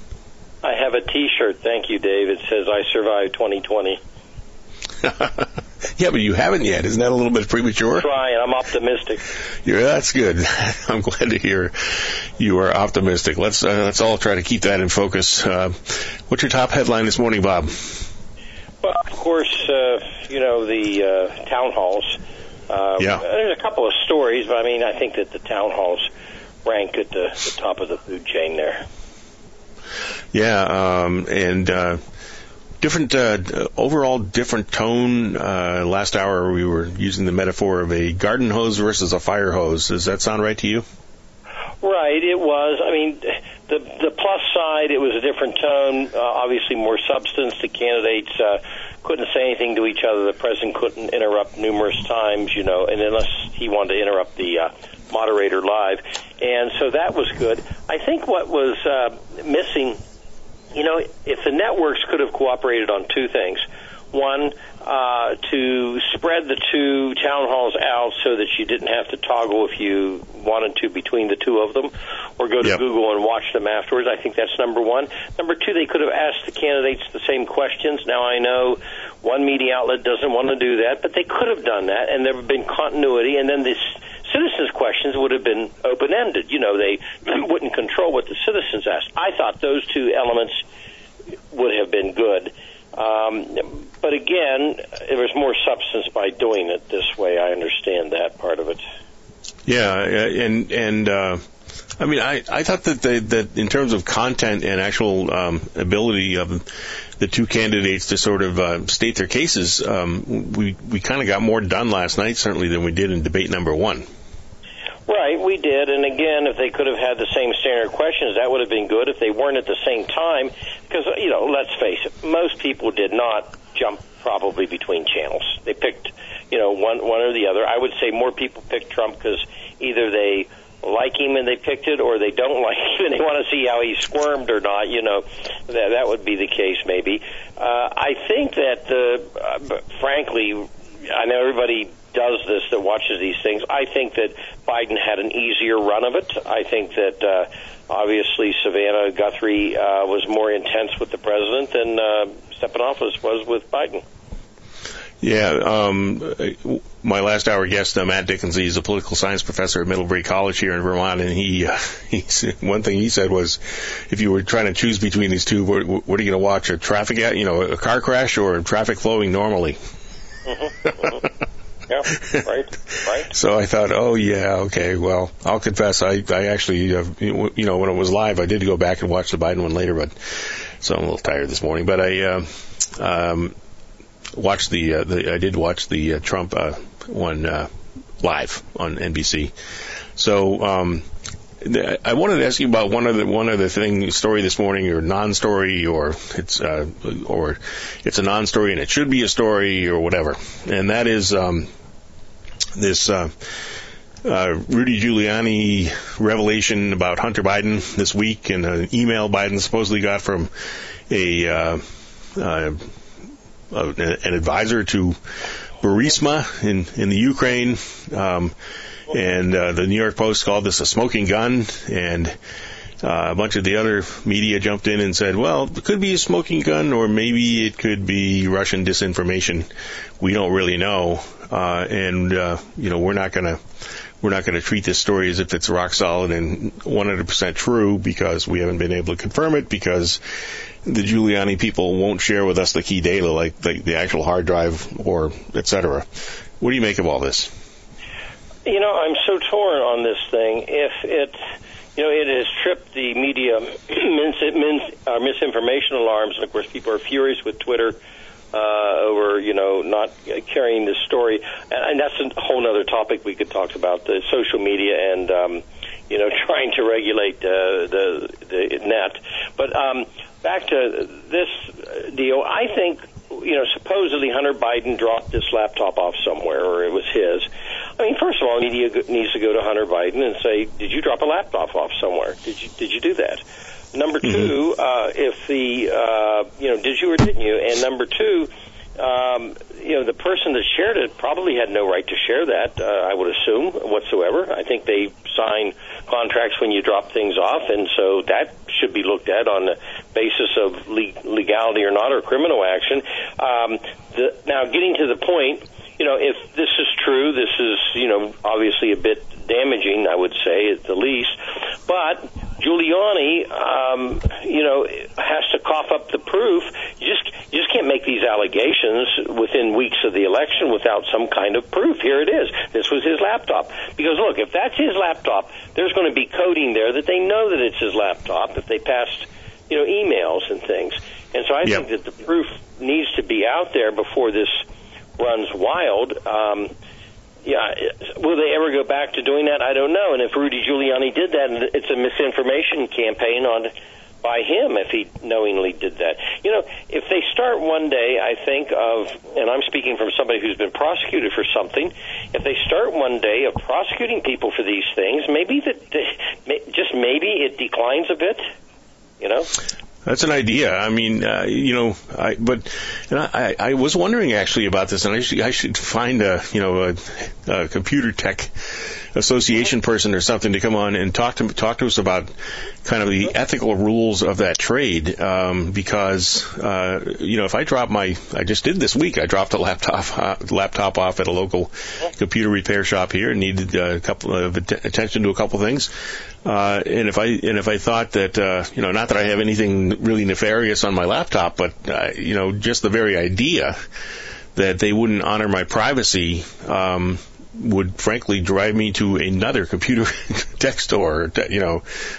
I have a T-shirt, thank you, Dave. It says, I survived 2020. Yeah, but you haven't yet. Isn't that a little bit premature? I'm trying. I'm optimistic. Yeah, that's good. I'm glad to hear you are optimistic. Let's all try to keep that in focus. What's your top headline this morning, Bob? Well, of course, the town halls. There's a couple of stories, but I mean, I think that the town halls rank at the top of the food chain there. Yeah, Overall different tone. Last hour we were using the metaphor of a garden hose versus a fire hose. Does that sound right to you? Right, it was. I mean, the plus side, it was a different tone, obviously more substance. The candidates couldn't say anything to each other. The president couldn't interrupt numerous times, you know, and unless he wanted to interrupt the moderator live. And so that was good. I think what was missing, you know, if the networks could have cooperated on two things. One, to spread the two town halls out so that you didn't have to toggle if you wanted to between the two of them, or go to Google and watch them afterwards. I think that's number one. Number two, they could have asked the candidates the same questions. Now, I know one media outlet doesn't want to do that, but they could have done that, and there would have been continuity, and then this citizens' questions would have been open-ended. You know, they wouldn't control what the citizens asked. I thought those two elements would have been good. But again, there was more substance by doing it this way. I understand that part of it. Yeah, and I mean, I thought that that in terms of content and actual ability of the two candidates to sort of state their cases, we kind of got more done last night, certainly, than we did in debate number one. Right, we did. And again, if they could have had the same standard questions, that would have been good. If they weren't at the same time, because, you know, let's face it, most people did not jump probably between channels. They picked, you know, one or the other. I would say more people picked Trump because either they like him and they picked it, or they don't like him and they want to see how he squirmed or not. You know, that would be the case maybe. I think that, frankly, I know everybody does this that watches these things. I think that Biden had an easier run of it. I think that obviously Samantha Guthrie was more intense with the president than Stephanopoulos was with Biden. Yeah, my last hour guest, Matt Dickinson, he's a political science professor at Middlebury College here in Vermont, and one thing he said was, if you were trying to choose between these two, what are you going to watch? A car crash or traffic flowing normally? Mm-hmm. Mm-hmm. Yeah, right. So I thought, oh, yeah, okay, well, I'll confess, I actually, you know, when it was live, I did go back and watch the Biden one later, but so I'm a little tired this morning. But I watched the Trump one live on NBC. So I wanted to ask you about one other story this morning, or non-story, or it's a non-story and it should be a story, or whatever. And that is this Rudy Giuliani revelation about Hunter Biden this week, and an email Biden supposedly got from an advisor to Burisma in the Ukraine. And the New York Post called this a smoking gun, and a bunch of the other media jumped in and said, well, it could be a smoking gun, or maybe it could be Russian disinformation. We don't really know, you know, we're not gonna treat this story as if it's rock solid and 100% true, because we haven't been able to confirm it, because the Giuliani people won't share with us the key data, like the actual hard drive, or et cetera. What do you make of all this? You know, I'm so torn on this thing. If it, you know, it has tripped the media misinformation alarms, and of course, people are furious with Twitter over, you know, not carrying this story. And that's a whole other topic we could talk about: the social media and, you know, trying to regulate the net. But back to this deal, I think, you know, supposedly Hunter Biden dropped this laptop off somewhere, or it was his. I mean, first of all, media needs to go to Hunter Biden and say, did you drop a laptop off somewhere? Did you do that? Number two, if the, you know, did you or didn't you? And number two, you know, the person that shared it probably had no right to share that, I would assume, whatsoever. I think they sign contracts when you drop things off, and so that should be looked at on the basis of legality or not, or criminal action. Now, getting to the point, you know, if this is true, this is, you know, obviously a bit damaging, I would say, at the least. But Giuliani, you know, has to cough up the proof. You just can't make these allegations within weeks of the election without some kind of proof. Here it is. This was his laptop. Because, look, if that's his laptop, there's going to be coding there that they know that it's his laptop if they passed you know, emails and things. And so I think that the proof needs to be out there before this runs wild. Yeah, will they ever go back to doing that? I don't know. And if Rudy Giuliani did that, it's a misinformation campaign on by him if he knowingly did that. You know, if they start one day, I think of, and I'm speaking from somebody who's been prosecuted for something, if they start one day of prosecuting people for these things, maybe that just maybe it declines a bit, you know? That's an idea. I mean, I was wondering actually about this, and I should find a computer tech association person or something to come on and talk to us about kind of the ethical rules of that trade, because if I drop I dropped a laptop off at a local computer repair shop here and needed a couple of attention to a couple things. And if I thought that, not that I have anything really nefarious on my laptop, but, just the very idea that they wouldn't honor my privacy, would frankly drive me to another computer tech store. I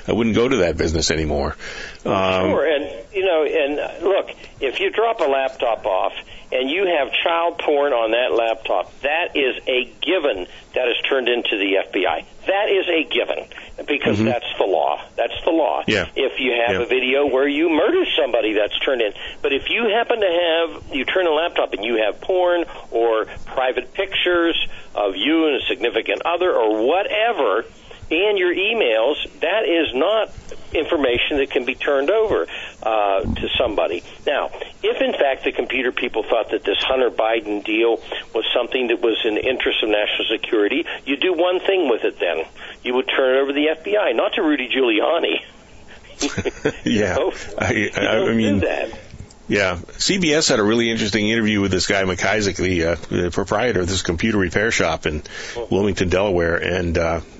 wouldn't go to that business anymore. Sure. And look, if you drop a laptop off and you have child porn on that laptop, that is a given that is turned into the FBI. That is a given because that's the law. That's the law. Yeah. If you have a video where you murder somebody, that's turned in. But if you happen to have, you turn a laptop and you have porn or private pictures of you and a significant other or whatever, and your emails, that is not information that can be turned over to somebody. Now, if in fact the computer people thought that this Hunter Biden deal was something that was in the interest of national security, you do one thing with it then. You would turn it over to the FBI, not to Rudy Giuliani. Yeah, CBS had a really interesting interview with this guy McIsaac, the proprietor of this computer repair shop in Wilmington, Delaware, and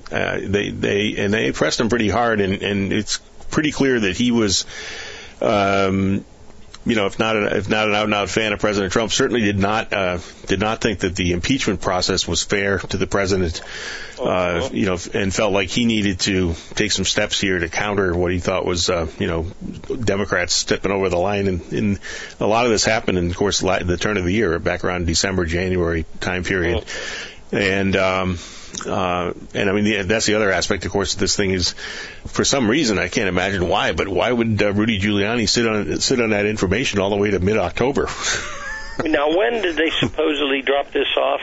they pressed him pretty hard, and it's pretty clear that he was, if not an out-and-out fan of President Trump, certainly did not think that the impeachment process was fair to the president, and felt like he needed to take some steps here to counter what he thought was, Democrats stepping over the line. And a lot of this happened, in, of course, the turn of the year, back around December, January time period. And I mean, that's the other aspect, of course, this thing is, for some reason, I can't imagine why, but why would Rudy Giuliani sit on that information all the way to mid-October? Now, when did they supposedly drop this off?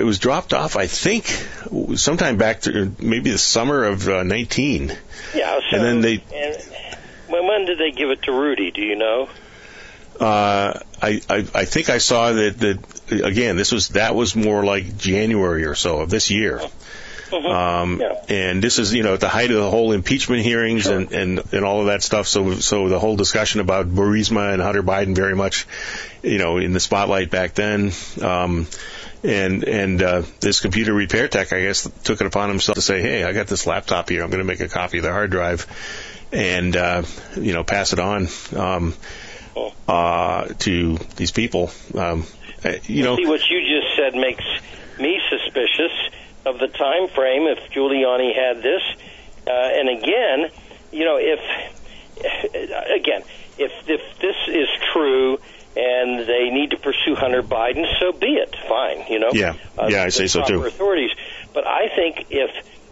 It was dropped off, I think, sometime back to maybe the summer of 19. Yeah, so, and then when did they give it to Rudy, do you know? I think I saw that again. That was more like January or so of this year, and this is at the height of the whole impeachment hearings and all of that stuff. So the whole discussion about Burisma and Hunter Biden very much, in the spotlight back then. And this computer repair tech, I guess, took it upon himself to say, "Hey, I got this laptop here. I'm going to make a copy of the hard drive, and pass it on." To these people, See, what you just said makes me suspicious of the time frame. If Giuliani had this, and again, if this is true and they need to pursue Hunter Biden, so be it. Fine, I say so too. Authorities, but I think if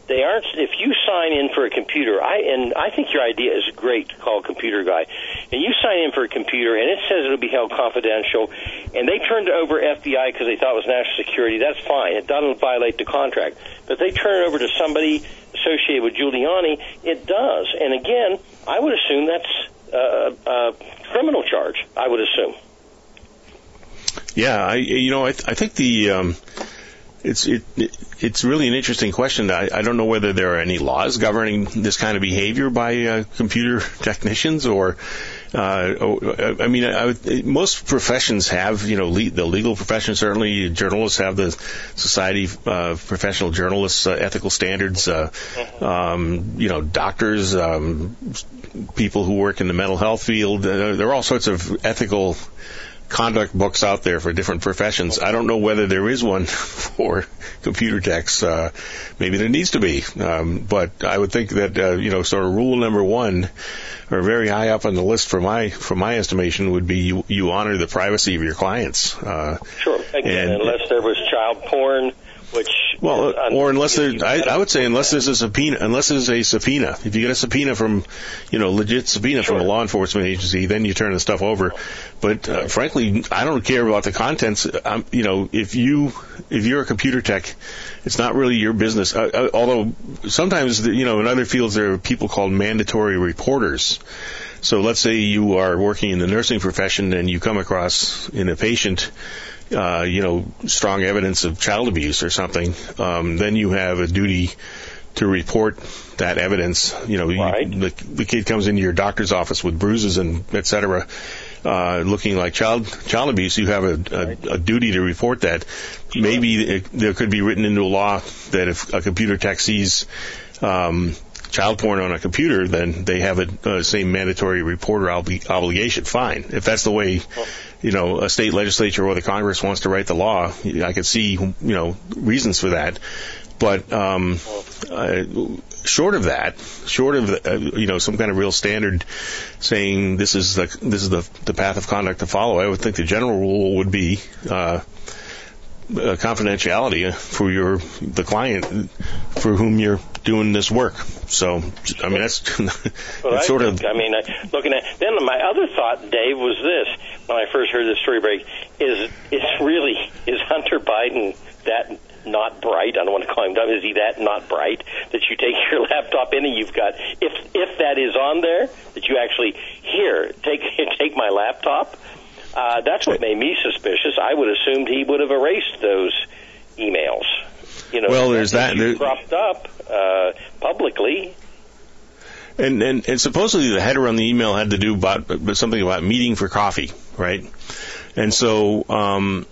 they aren't, if you sign in for a computer, I think your idea is great to call Computer Guy, and you sign in for a computer and it says it'll be held confidential, and they turned it over FBI because they thought it was national security, that's fine. It doesn't violate the contract. But they turn it over to somebody associated with Giuliani, it does. And again, I would assume that's a criminal charge, I would assume. Yeah, I think the... It's really an interesting question. I don't know whether there are any laws governing this kind of behavior by computer technicians most professions have, the legal profession certainly, journalists have the Society of Professional Journalists ethical standards, doctors, people who work in the mental health field, there are all sorts of ethical conduct books out there for different professions. I don't know whether there is one for computer techs. Maybe there needs to be. But I would think that, sort of rule number one, or very high up on the list for my estimation, would be you honor the privacy of your clients. Sure. Again, unless there was child porn. Unless there's a subpoena. If you get a subpoena from, legit subpoena from a law enforcement agency, then you turn the stuff over. But frankly, I don't care about the contents. If you're a computer tech, it's not really your business. Although sometimes, in other fields there are people called mandatory reporters. So let's say you are working in the nursing profession and you come across in a patient, strong evidence of child abuse or something, then you have a duty to report that evidence. Right. The kid comes into your doctor's office with bruises and et cetera, looking like child abuse. You have a duty to report that. Maybe there could be written into a law that if a computer tech sees child porn on a computer, then they have a same mandatory reporter obligation. Fine. If that's the way, a state legislature or the Congress wants to write the law, I could see, reasons for that. But short of some kind of real standard saying this is the path of conduct to follow, I would think the general rule would be confidentiality for the client for whom you're doing this work. So, I mean, that's looking at. Then my other thought, Dave, was this when I first heard the story break: is Hunter Biden that not bright? I don't want to call him dumb. Is he that not bright that you take your laptop in and you've got, if that is on there, that you actually take my laptop? That's what made me suspicious. I would have assumed he would have erased those emails. Well, there's that. They're cropped up publicly. And supposedly the header on the email had to do about something about meeting for coffee, right? And so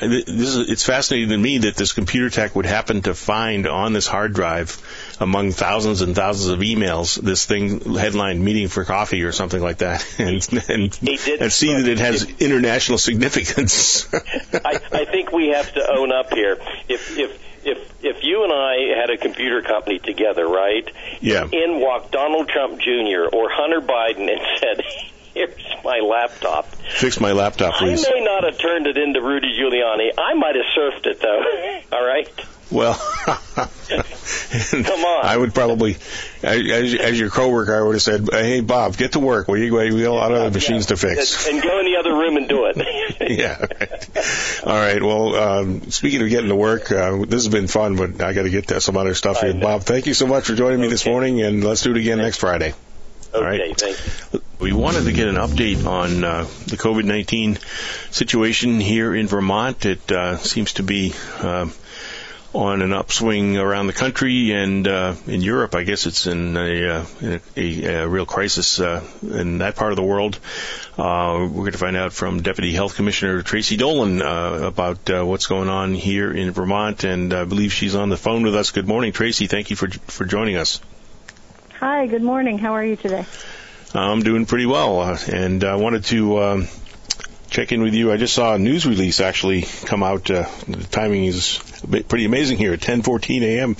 it's fascinating to me that this computer tech would happen to find on this hard drive, among thousands and thousands of emails, this thing headlined "meeting for coffee" or something like that, and see that it has international significance. I think we have to own up here. If you and I had a computer company together, right? Yeah. In walked Donald Trump Jr. or Hunter Biden and said, "Here's my laptop. Fix my laptop, please." I may not have turned it into Rudy Giuliani. I might have surfed it, though. All right? Well, come on. I would probably, as your coworker, I would have said, "Hey, Bob, get to work. We got a lot of other machines to fix. And go in the other room and do it." Yeah. Right. All right. Well, speaking of getting to work, this has been fun, but I got to get to some other stuff here. Bob, thank you so much for joining me this morning, and let's do it again next Friday. All right. Okay, thank you. We wanted to get an update on the COVID-19 situation here in Vermont. It seems to be on an upswing around the country, and in Europe, I guess it's in a real crisis in that part of the world. We're going to find out from Deputy Health Commissioner Tracy Dolan about what's going on here in Vermont, and I believe she's on the phone with us. Good morning, Tracy. Thank you for joining us. Hi, good morning. How are you today? I'm doing pretty well, and I wanted to check in with you. I just saw a news release actually come out. The timing is pretty amazing here. At 10:14 a.m.,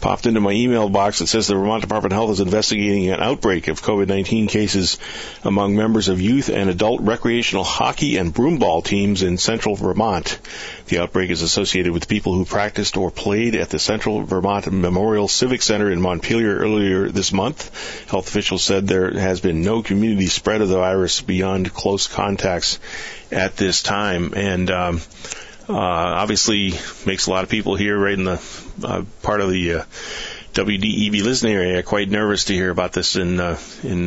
popped into my email box. It says the Vermont Department of Health is investigating an outbreak of COVID-19 cases among members of youth and adult recreational hockey and broomball teams in central Vermont. The outbreak is associated with people who practiced or played at the Central Vermont Memorial Civic Center in Montpelier earlier this month. Health officials said there has been no community spread of the virus beyond close contacts at this time. And obviously makes a lot of people here right in the part of the WDEV listening area quite nervous to hear about this in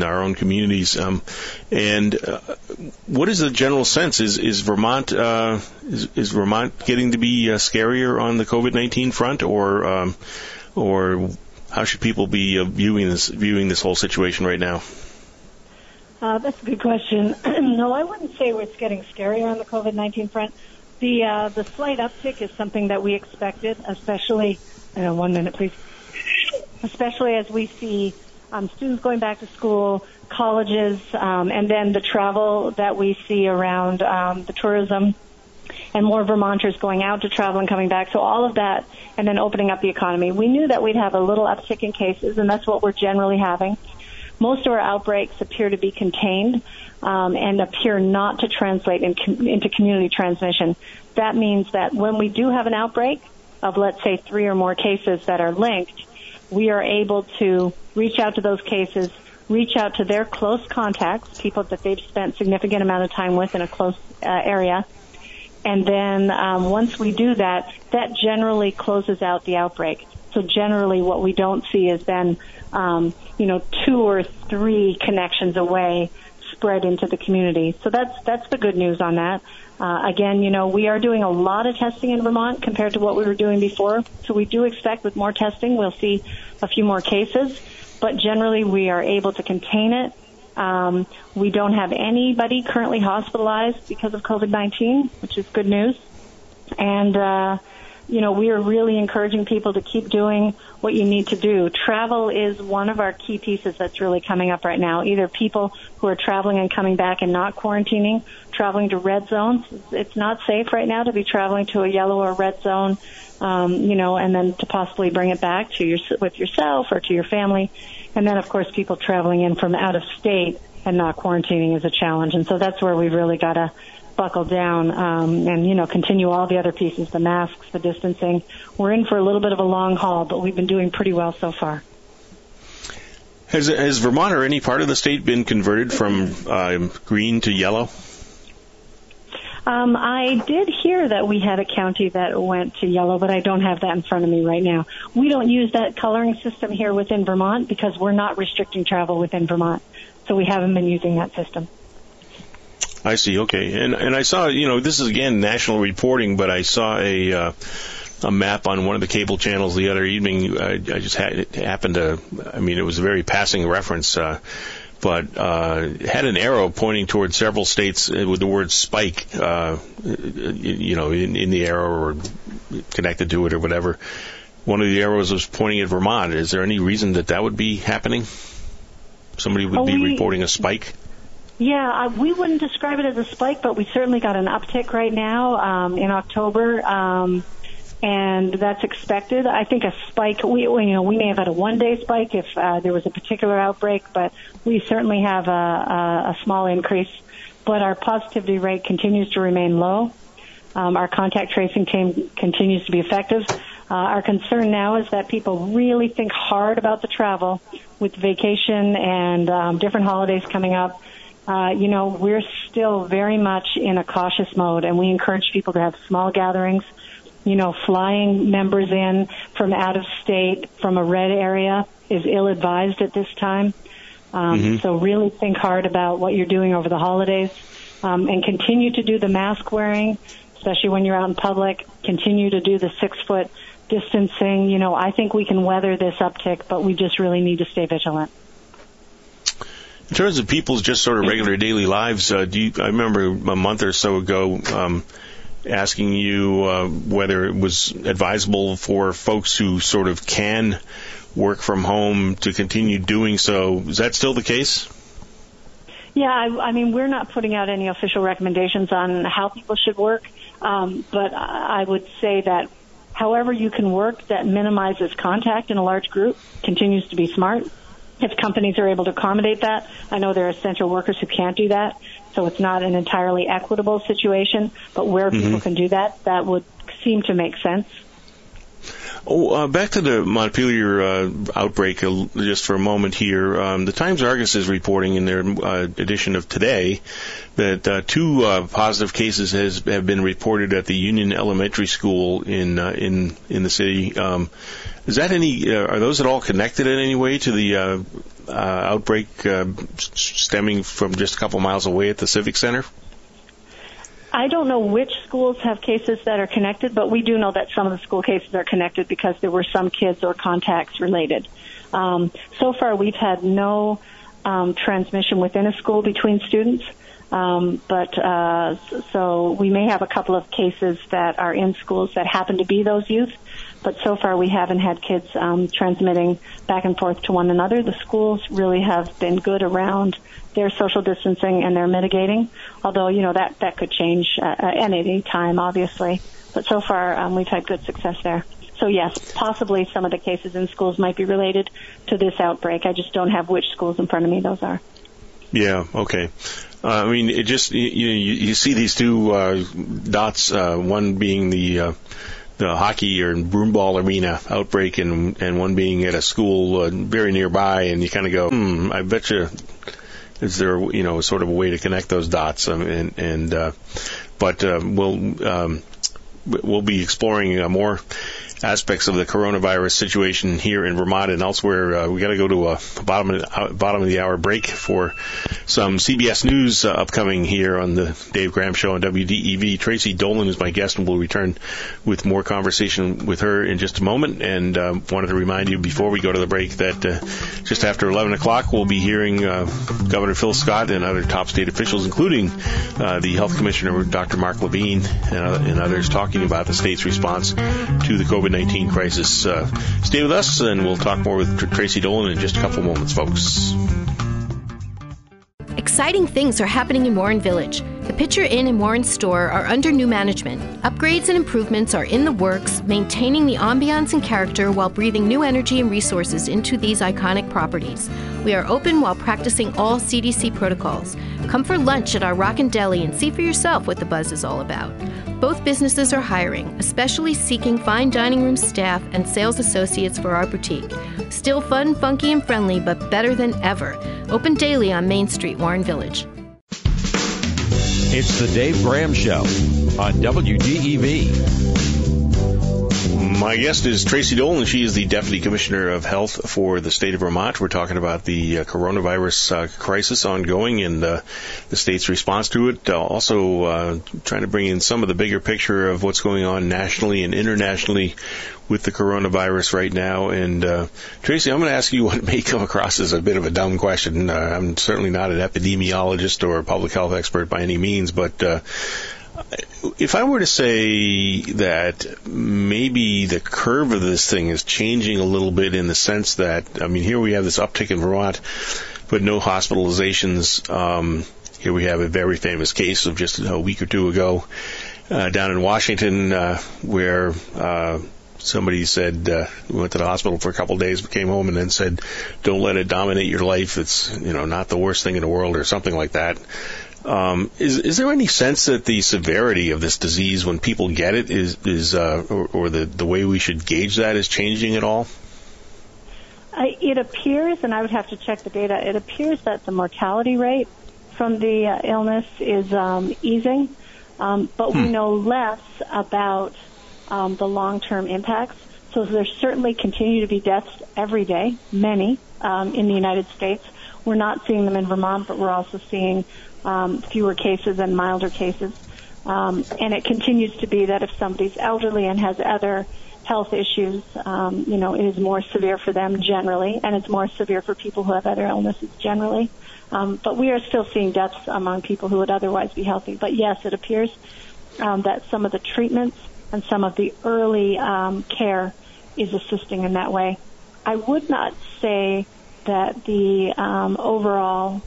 our own communities. What is the general sense? Is Vermont getting to be scarier on the COVID-19 front, or how should people be viewing this whole situation right now? That's a good question. No, I wouldn't say it's getting scarier on the COVID-19 front. The slight uptick is something that we expected, especially, 1 minute, please. Especially as we see students going back to school, colleges, and then the travel that we see around the tourism, and more Vermonters going out to travel and coming back. So all of that, and then opening up the economy. We knew that we'd have a little uptick in cases, and that's what we're generally having. Most of our outbreaks appear to be contained and appear not to translate into community transmission. That means that when we do have an outbreak of, let's say, 3 or more cases that are linked, we are able to reach out to those cases, reach out to their close contacts, people that they've spent significant amount of time with in a close area. And then once we do that, that generally closes out the outbreak. So generally what we don't see is then, 2 or 3 connections away spread into the community. So that's the good news on that. Again, we are doing a lot of testing in Vermont compared to what we were doing before. So we do expect with more testing we'll see a few more cases. But generally we are able to contain it. We don't have anybody currently hospitalized because of COVID-19, which is good news. And, we are really encouraging people to keep doing what you need to do. Travel is one of our key pieces that's really coming up right now. Either people who are traveling and coming back and not quarantining, traveling to red zones. It's not safe right now to be traveling to a yellow or red zone, and then to possibly bring it back to with yourself or to your family. And then, of course, people traveling in from out of state and not quarantining is a challenge. And so that's where we've really got to buckle down and continue all the other pieces, the masks, the distancing. We're in for a little bit of a long haul, but we've been doing pretty well so far. Has Vermont or any part of the state been converted from green to yellow? I did hear that we had a county that went to yellow, but I don't have that in front of me right now. We don't use that coloring system here within Vermont because we're not restricting travel within Vermont, so we haven't been using that system. I see. Okay, and I saw this is again national reporting, but I saw a map on one of the cable channels the other evening. I just happened to. I mean, it was a very passing reference. But had an arrow pointing towards several states with the word spike, in the arrow or connected to it or whatever. One of the arrows was pointing at Vermont. Is there any reason that would be happening? Somebody would be reporting a spike? Yeah, we wouldn't describe it as a spike, but we certainly got an uptick right now in October. And that's expected. I think a spike, we may have had a one-day spike if there was a particular outbreak, but we certainly have a small increase. But our positivity rate continues to remain low. Our contact tracing team continues to be effective. Our concern now is that people really think hard about the travel with vacation and different holidays coming up. We're still very much in a cautious mode, and we encourage people to have small gatherings. Flying members in from out of state, from a red area, is ill-advised at this time. So really think hard about what you're doing over the holidays and continue to do the mask wearing, especially when you're out in public. Continue to do the 6-foot distancing. I think we can weather this uptick, but we just really need to stay vigilant. In terms of people's just sort of regular daily lives, I remember a month or so ago asking you whether it was advisable for folks who sort of can work from home to continue doing so. Is that still the case? Yeah, I mean, we're not putting out any official recommendations on how people should work, but I would say that however you can work that minimizes contact in a large group continues to be smart. If companies are able to accommodate that, I know there are essential workers who can't do that, so it's not an entirely equitable situation, but where people can do that, that would seem to make sense. Back to the Montpelier outbreak just for a moment here. The Times-Argus is reporting in their edition of today that 2 positive cases have been reported at the Union Elementary School in the city. Is that are those at all connected in any way to the outbreak stemming from just a couple miles away at the Civic Center? I don't know which schools have cases that are connected, but we do know that some of the school cases are connected because there were some kids or contacts related. So far, we've had no transmission within a school between students. So we may have a couple of cases that are in schools that happen to be those youth, but so far we haven't had kids transmitting back and forth to one another. The schools really have been good around their social distancing and their mitigating, although, you know, that could change at any time, obviously. But so far we've had good success there. So, yes, possibly some of the cases in schools might be related to this outbreak. I just don't have which schools in front of me those are. Yeah, okay. I mean, it just, you see these two dots, one being the hockey or broomball arena outbreak and one being at a school very nearby, and you kind of go, I bet you, is there, sort of a way to connect those dots? But we'll be exploring more aspects of the coronavirus situation here in Vermont and elsewhere. We got to go to a bottom of the hour break for some CBS News upcoming here on the Dave Graham Show on WDEV. Tracy Dolan is my guest, and we'll return with more conversation with her in just a moment. And wanted to remind you before we go to the break that just after 11 o'clock we'll be hearing Governor Phil Scott and other top state officials, including the Health Commissioner, Dr. Mark Levine, and others talking about the state's response to the COVID-19 crisis. Stay with us, and we'll talk more with Tracy Dolan in just a couple moments, folks. Exciting things are happening in Warren Village. The Pitcher Inn and Warren store are under new management. Upgrades and improvements are in the works, maintaining the ambiance and character while breathing new energy and resources into these iconic properties. We are open while practicing all CDC protocols. Come for lunch at our Rockin' Deli and see for yourself what the buzz is all about. Both businesses are hiring, especially seeking fine dining room staff and sales associates for our boutique. Still fun, funky, and friendly, but better than ever. Open daily on Main Street, Warren Village. It's the Dave Graham Show on WDEV. My guest is Tracy Dolan. She is the Deputy Commissioner of Health for the state of Vermont. We're talking about the coronavirus crisis ongoing and the state's response to it. Also trying to bring in some of the bigger picture of what's going on nationally and internationally with the coronavirus right now. And Tracy, I'm going to ask you what may come across as a bit of a dumb question. I'm certainly not an epidemiologist or a public health expert by any means, but if I were to say that maybe the curve of this thing is changing a little bit in the sense that, I mean, here we have this uptick in Vermont, but no hospitalizations. Here we have a very famous case of just a week or two ago down in Washington where somebody said, went to the hospital for a couple of days, but came home and then said, don't let it dominate your life. It's, not the worst thing in the world or something like that. Is there any sense that the severity of this disease when people get it is the way we should gauge that is changing at all? It appears, and I would have to check the data, it appears that the mortality rate from the illness is easing, but we know less about the long-term impacts. So there certainly continue to be deaths every day, many, in the United States. We're not seeing them in Vermont, but we're also seeing fewer cases and milder cases. And it continues to be that if somebody's elderly and has other health issues, it is more severe for them generally, and it's more severe for people who have other illnesses generally. But we are still seeing deaths among people who would otherwise be healthy. But, yes, it appears that some of the treatments and some of the early care is assisting in that way. I would not say that the overall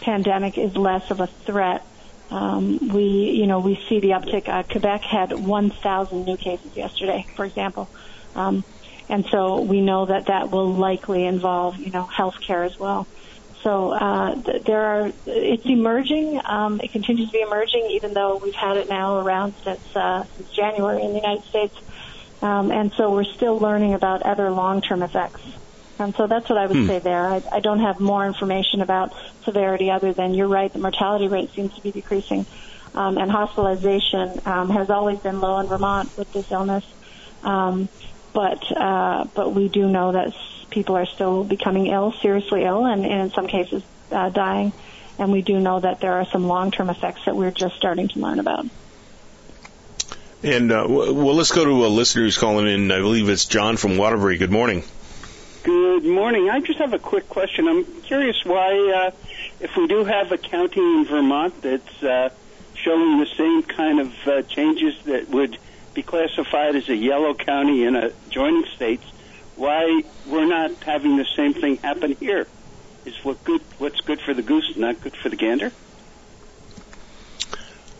pandemic is less of a threat. We see the uptick. Quebec had 1,000 new cases yesterday, for example. And so we know that will likely involve, health care as well. So it's emerging. It continues to be emerging, even though we've had it now around since January in the United States. And so we're still learning about other long-term effects. And so that's what I would say there. I don't have more information about severity other than you're right, the mortality rate seems to be decreasing. And hospitalization has always been low in Vermont with this illness. But we do know that people are still becoming ill, seriously ill, and in some cases dying. And we do know that there are some long-term effects that we're just starting to learn about. And, well, let's go to a listener who's calling in. I believe it's John from Waterbury. Good morning. Good morning. I just have a quick question. I'm curious why if we do have a county in Vermont that's showing the same kind of changes that would be classified as a yellow county in adjoining states, why we're not having the same thing happen here? Is what's good for the goose not good for the gander?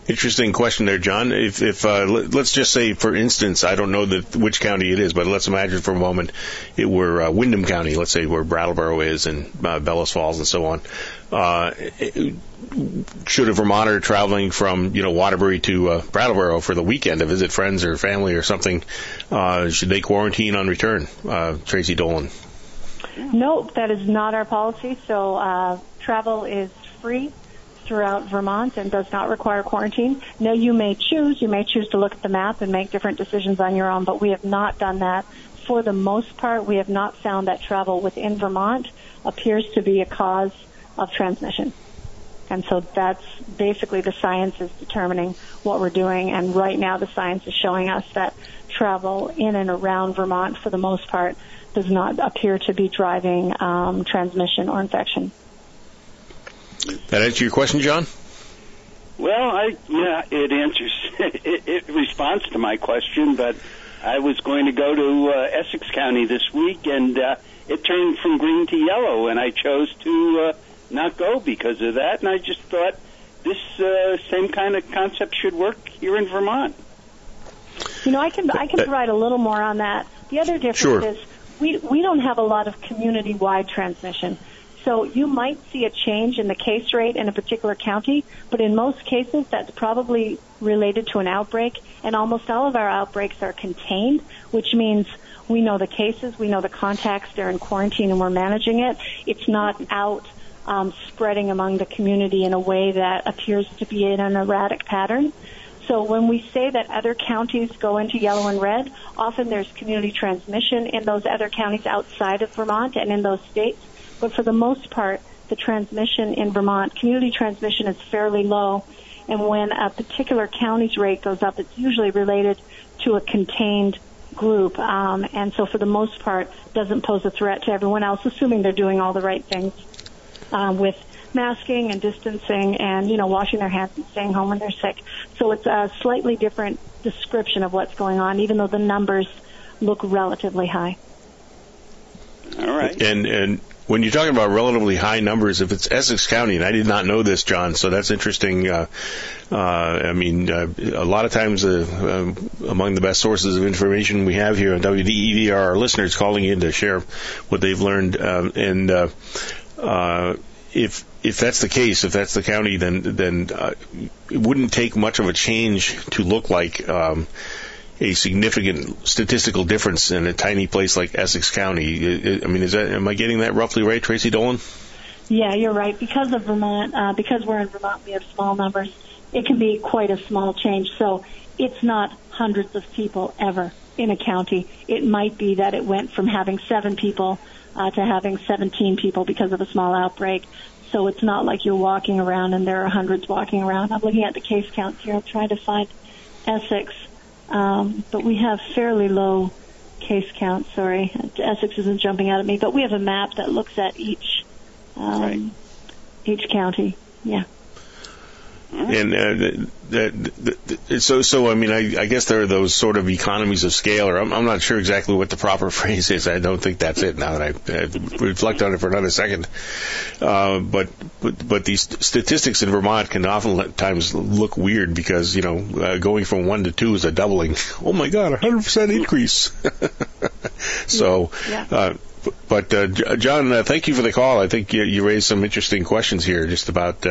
Interesting question there, John. If let's just say, for instance, I don't know which county it is, but let's imagine for a moment it were Windham County, let's say where Brattleboro is and Bellows Falls and so on. Should a Vermonter traveling from Waterbury to Brattleboro for the weekend to visit friends or family or something, should they quarantine on return? Tracy Dolan. Nope, that is not our policy. So travel is free throughout Vermont and does not require quarantine. Now, you may choose to look at the map and make different decisions on your own, but we have not done that. For the most part, we have not found that travel within Vermont appears to be a cause of transmission. And so that's basically the science is determining what we're doing, and right now the science is showing us that travel in and around Vermont, for the most part, does not appear to be driving transmission or infection. That answer your question, John? Well, it answers. it responds to my question, but I was going to go to Essex County this week, and it turned from green to yellow, and I chose to not go because of that, and I just thought this same kind of concept should work here in Vermont. I can provide a little more on that. The other difference is we don't have a lot of community-wide transmission. So you might see a change in the case rate in a particular county, but in most cases that's probably related to an outbreak, and almost all of our outbreaks are contained, which means we know the cases, we know the contacts, they're in quarantine, and we're managing it. It's not out spreading among the community in a way that appears to be in an erratic pattern. So when we say that other counties go into yellow and red, often there's community transmission in those other counties outside of Vermont and in those states. But for the most part, the transmission in Vermont, community transmission, is fairly low. And when a particular county's rate goes up, it's usually related to a contained group. And so for the most part, doesn't pose a threat to everyone else, assuming they're doing all the right things with masking and distancing and, washing their hands and staying home when they're sick. So it's a slightly different description of what's going on, even though the numbers look relatively high. All right. And when you're talking about relatively high numbers, if it's Essex County, and I did not know this, John, so that's interesting. A lot of times among the best sources of information we have here on WDEV are our listeners calling in to share what they've learned. If that's the case, if that's the county, then it wouldn't take much of a change to look like a significant statistical difference in a tiny place like Essex County. I mean, am I getting that roughly right, Tracy Dolan? Yeah, you're right. Because of Vermont, because we're in Vermont, we have small numbers. It can be quite a small change. So it's not hundreds of people ever in a county. It might be that it went from having 7 people to having 17 people because of a small outbreak. So it's not like you're walking around and there are hundreds walking around. I'm looking at the case counts here. I'm trying to find Essex. But we have fairly low case count. Sorry, Essex isn't jumping out at me, but we have a map that looks at each county. Yeah. And so I mean, I guess there are those sort of economies of scale, or I'm not sure exactly what the proper phrase is. I don't think that's it. Now that I reflect on it for another second, but these statistics in Vermont can oftentimes look weird because going from 1 to 2 is a doubling. Oh my God, 100% increase. So. Yeah. But John, thank you for the call. I think you raised some interesting questions here, just about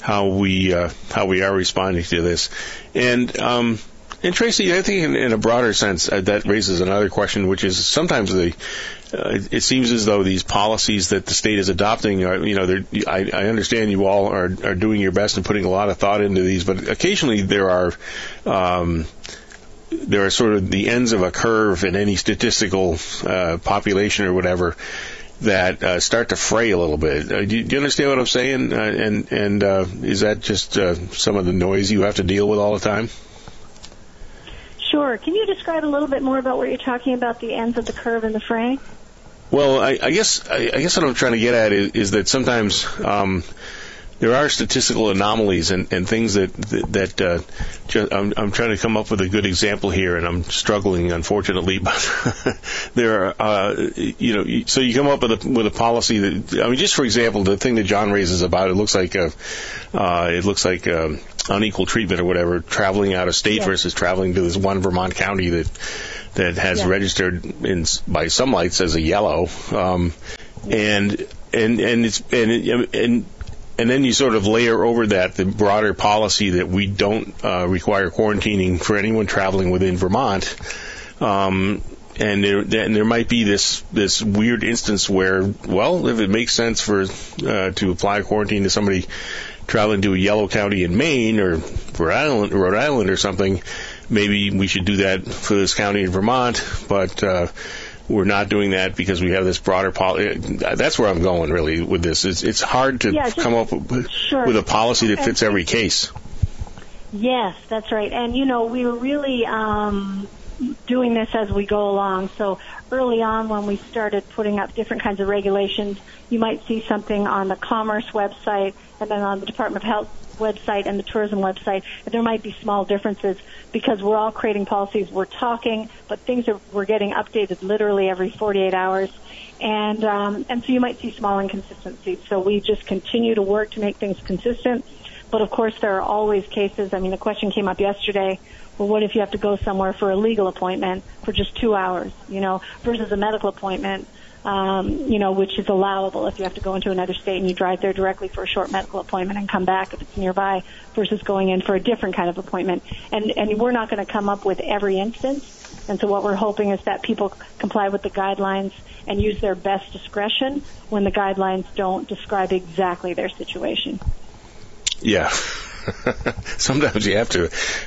how we are responding to this. And Tracy, I think in a broader sense, that raises another question, which is sometimes it seems as though these policies that the state is adopting are, I understand you all are doing your best and putting a lot of thought into these, but occasionally there are sort of the ends of a curve in any statistical population or whatever that start to fray a little bit. Do you understand what I'm saying? And is that just some of the noise you have to deal with all the time? Sure. Can you describe a little bit more about what you're talking about, the ends of the curve and the fray? Well, I guess what I'm trying to get at is that sometimes there are statistical anomalies and things that I'm trying to come up with a good example here, and I'm struggling, unfortunately. But there are, so you come up with a policy that, I mean, just for example, the thing that John raises about it looks like unequal treatment or whatever, traveling out of state versus traveling to this one Vermont county that has registered by some lights as a yellow, And then you sort of layer over that the broader policy that we don't require quarantining for anyone traveling within Vermont, and there might be this weird instance where, well, if it makes sense for to apply quarantine to somebody traveling to a yellow county in Maine or Rhode Island or something, maybe we should do that for this county in Vermont, but. We're not doing that because we have this broader policy. That's where I'm going, really, with this. It's hard to come up with a policy that fits every case. Yes, that's right. And, we were really doing this as we go along. So early on when we started putting up different kinds of regulations, you might see something on the Commerce website and then on the Department of Health website and the tourism website, and there might be small differences because we're all creating policies, we're talking, but we're getting updated literally every 48 hours, and so you might see small inconsistencies. So we just continue to work to make things consistent, but of course there are always cases. I mean, the question came up yesterday, well, what if you have to go somewhere for a legal appointment for just 2 hours, versus a medical appointment, which is allowable if you have to go into another state and you drive there directly for a short medical appointment and come back if it's nearby, versus going in for a different kind of appointment. And we're not going to come up with every instance. And so what we're hoping is that people comply with the guidelines and use their best discretion when the guidelines don't describe exactly their situation. Yeah. Sometimes you have to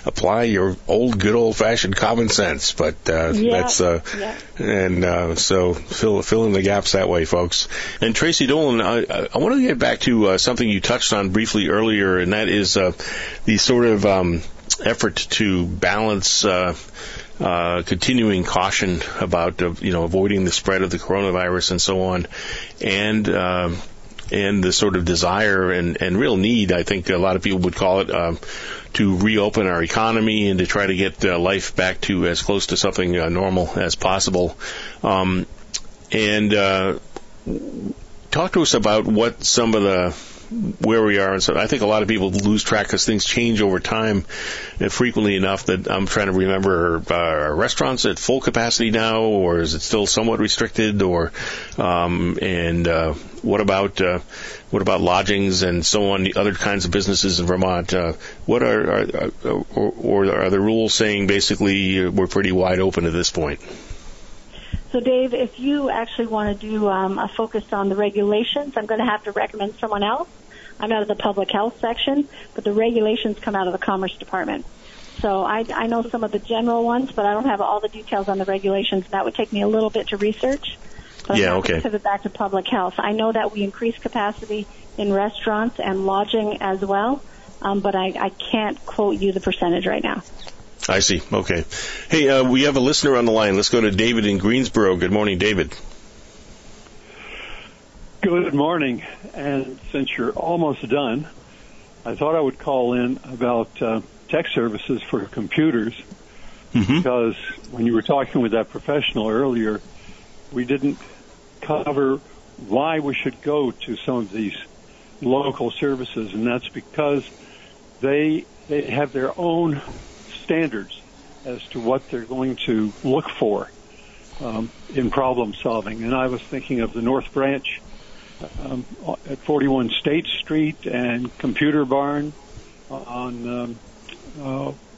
apply your good old-fashioned common sense, but so fill in the gaps that way, folks. And Tracy Dolan, I want to get back to something you touched on briefly earlier, and that is the sort of effort to balance continuing caution about avoiding the spread of the coronavirus and so on, and the sort of desire and real need, I think a lot of people would call it, to reopen our economy and to try to get life back to as close to something normal as possible. Talk to us about what some of where we are. And so I think a lot of people lose track because things change over time frequently enough that I'm trying to remember, are restaurants at full capacity now, or is it still somewhat restricted, or what about lodgings and so on, the other kinds of businesses in Vermont? What are the rules saying basically we're pretty wide open at this point? So, Dave, if you actually want to do a focus on the regulations, I'm going to have to recommend someone else. I'm out of the public health section, but the regulations come out of the Commerce Department. So I know some of the general ones, but I don't have all the details on the regulations. That would take me a little bit to research. But I'm going to pivot back to public health. I know that we increased capacity in restaurants and lodging as well, but I can't quote you the percentage right now. I see. Okay. Hey, we have a listener on the line. Let's go to David in Greensboro. Good morning, David. Good morning. And since you're almost done, I thought I would call in about tech services for computers, because when you were talking with that professional earlier, we didn't cover why we should go to some of these local services, and that's because they have their own standards as to what they're going to look for in problem solving. And I was thinking of the North Branch at 41 State Street and Computer Barn on,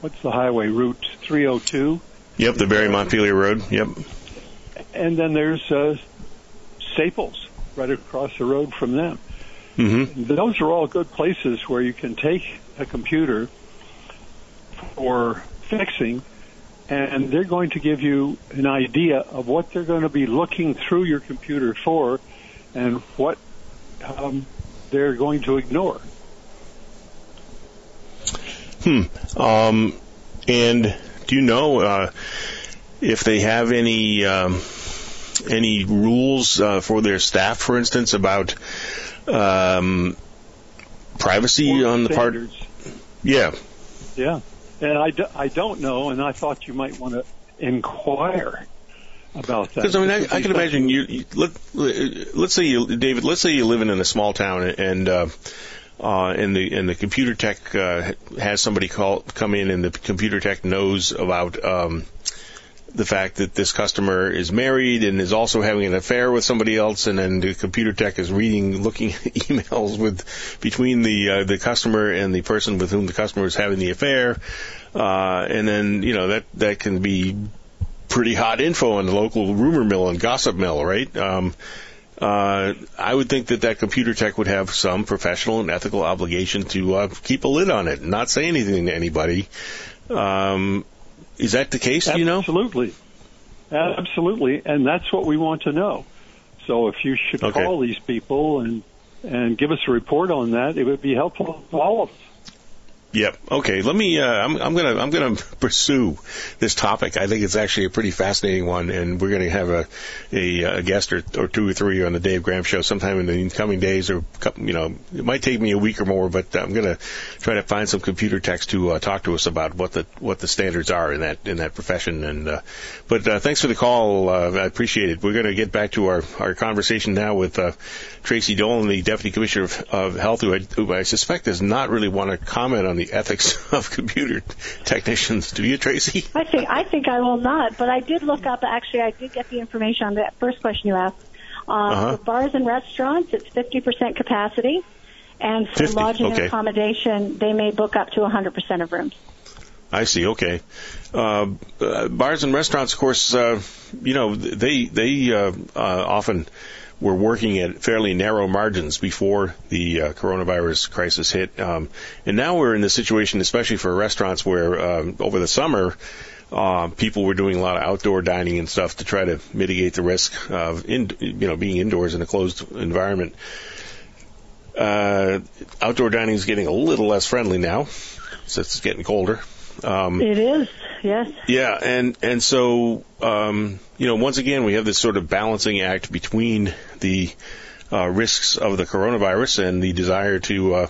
what's the highway, Route 302? Yep, the Barry Montpelier Road, yep. And then there's Staples right across the road from them. Mm-hmm. Those are all good places where you can take a computer or fixing, and they're going to give you an idea of what they're going to be looking through your computer for and what they're going to ignore. And do you know if they have any any rules for their staff, for instance, about privacy on the part? Yeah. Yeah. And I don't know, and I thought you might want to inquire about that. Because, I mean, I can imagine you – let's say you – David, let's say you live in a small town and the computer tech has somebody come in, and the computer tech knows about the fact that this customer is married and is also having an affair with somebody else, and then the computer tech is looking at emails between the customer and the person with whom the customer is having the affair, and then that can be pretty hot info in the local rumor mill and gossip mill, right? I would think that computer tech would have some professional and ethical obligation to keep a lid on it, and not say anything to anybody. Is that the case, do you know? Absolutely. Absolutely, and that's what we want to know. So if you should call these people and give us a report on that, it would be helpful to all of us. Yep. Okay. Let me. I'm gonna pursue this topic. I think it's actually a pretty fascinating one, and we're gonna have a guest or two or three on the Dave Graham Show sometime in the coming days, or it might take me a week or more, but I'm gonna try to find some computer techs to talk to us about what the standards are in that profession. And but thanks for the call. I appreciate it. We're gonna get back to our conversation now with Tracy Dolan, the Deputy Commissioner of Health, who I suspect does not really want to comment on the ethics of computer technicians. Do you, Tracy? I think I will not, but I did look up. Actually, I did get the information on that first question you asked. For bars and restaurants, it's 50% capacity, and for lodging and accommodation, they may book up to 100% of rooms. I see. Okay. Bars and restaurants, of course, they often were working at fairly narrow margins before the coronavirus crisis hit. And now we're in the situation, especially for restaurants, where over the summer people were doing a lot of outdoor dining and stuff to try to mitigate the risk of being indoors in a closed environment. Outdoor dining is getting a little less friendly now since it's getting colder. It is, yes. Yeah, and so, once again, we have this sort of balancing act between the risks of the coronavirus and the desire to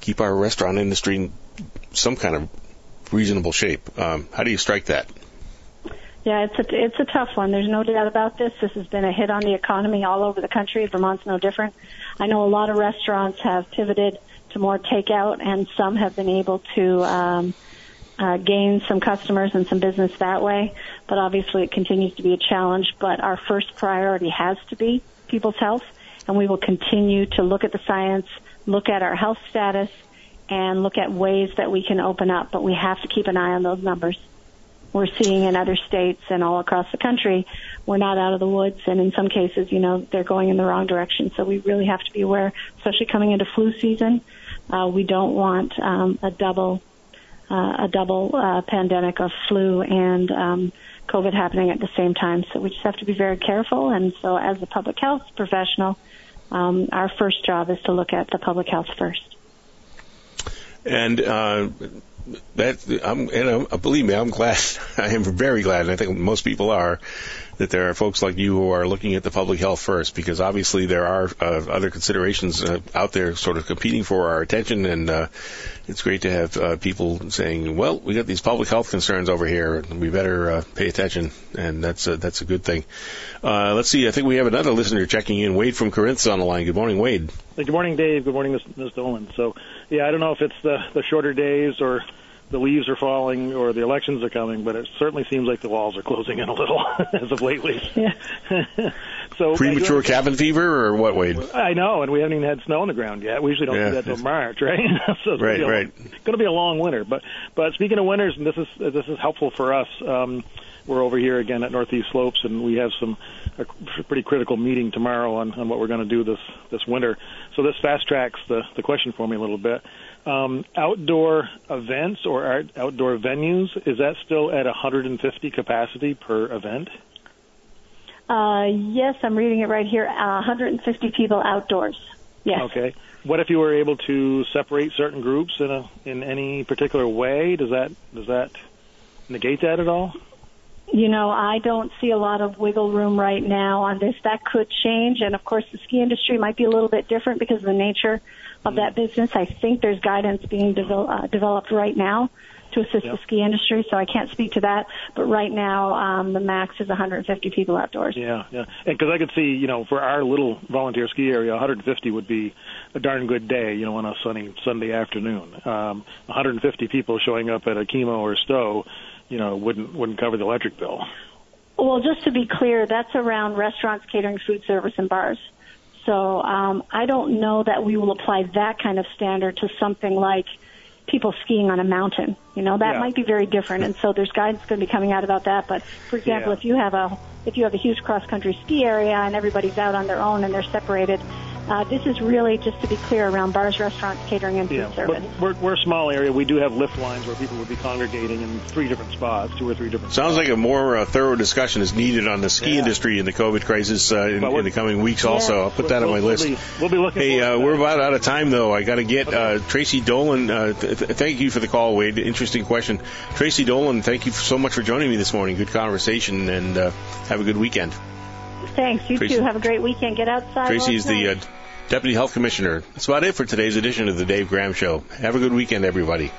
keep our restaurant industry in some kind of reasonable shape. How do you strike that? Yeah, it's a tough one. There's no doubt about this. This has been a hit on the economy all over the country. Vermont's no different. I know a lot of restaurants have pivoted to more takeout, and some have been able to gain some customers and some business that way, but obviously it continues to be a challenge. But our first priority has to be people's health, and we will continue to look at the science, look at our health status, and look at ways that we can open up, but we have to keep an eye on those numbers. We're seeing in other states and all across the country, we're not out of the woods, and in some cases, they're going in the wrong direction, so we really have to be aware, especially coming into flu season. We don't want a double pandemic of flu and COVID happening at the same time. So we just have to be very careful. And so as a public health professional, our first job is to look at the public health first. And believe me, I am very glad, and I think most people are, that there are folks like you who are looking at the public health first, because obviously there are other considerations out there sort of competing for our attention, and it's great to have people saying, well, we got these public health concerns over here, and we better pay attention, and that's a good thing. Let's see, I think we have another listener checking in. Wade from Corinth's on the line. Good morning, Wade. Hey, good morning, Dave. Good morning, Ms. Dolan. So, yeah, I don't know if it's the shorter days or the leaves are falling or the elections are coming, but it certainly seems like the walls are closing in a little as of lately. Yeah. So premature cabin fever or what, Wade? I know, and we haven't even had snow on the ground yet. We usually don't do that till March, right? So it's going to be a long winter. But speaking of winters, and this is helpful for us. We're over here again at Northeast Slopes, and we have a pretty critical meeting tomorrow on what we're going to do this winter. So this fast tracks the question for me a little bit. Outdoor events or outdoor venues, is that still at 150 capacity per event? Yes, I'm reading it right here. 150 people outdoors. Yes. Okay. What if you were able to separate certain groups in any particular way? Does that negate that at all? You know, I don't see a lot of wiggle room right now on this. That could change. And, of course, the ski industry might be a little bit different because of the nature of that business. I think there's guidance being developed right now to assist the ski industry, so I can't speak to that. But right now, the max is 150 people outdoors. Yeah. And because I could see, you know, for our little volunteer ski area, 150 would be a darn good day, you know, on a sunny Sunday afternoon. 150 people showing up at a Kemo or Stowe, you know, wouldn't cover the electric bill. Well, just to be clear, that's around restaurants, catering, food service, and bars. So I don't know that we will apply that kind of standard to something like people skiing on a mountain. You know, that might be very different, and so there's guidance going to be coming out about that. But for example, if you have a huge cross-country ski area and everybody's out on their own and they're separated, this is really, just to be clear, around bars, restaurants, catering, and food service. But we're a small area. We do have lift lines where people would be congregating in two or three different spots. Sounds like a more thorough discussion is needed on the ski industry in the COVID crisis in the coming weeks also. I'll put that on my list. We'll be looking forward to that. We're about out of time, though. I got to get Tracy Dolan. Thank you for the call, Wade. Interesting question. Tracy Dolan, thank you so much for joining me this morning. Good conversation, and have a good weekend. Thanks. You Tracy, too. Have a great weekend. Get outside. Tracy is the Deputy Health Commissioner. That's about it for today's edition of the Dave Graham Show. Have a good weekend, everybody.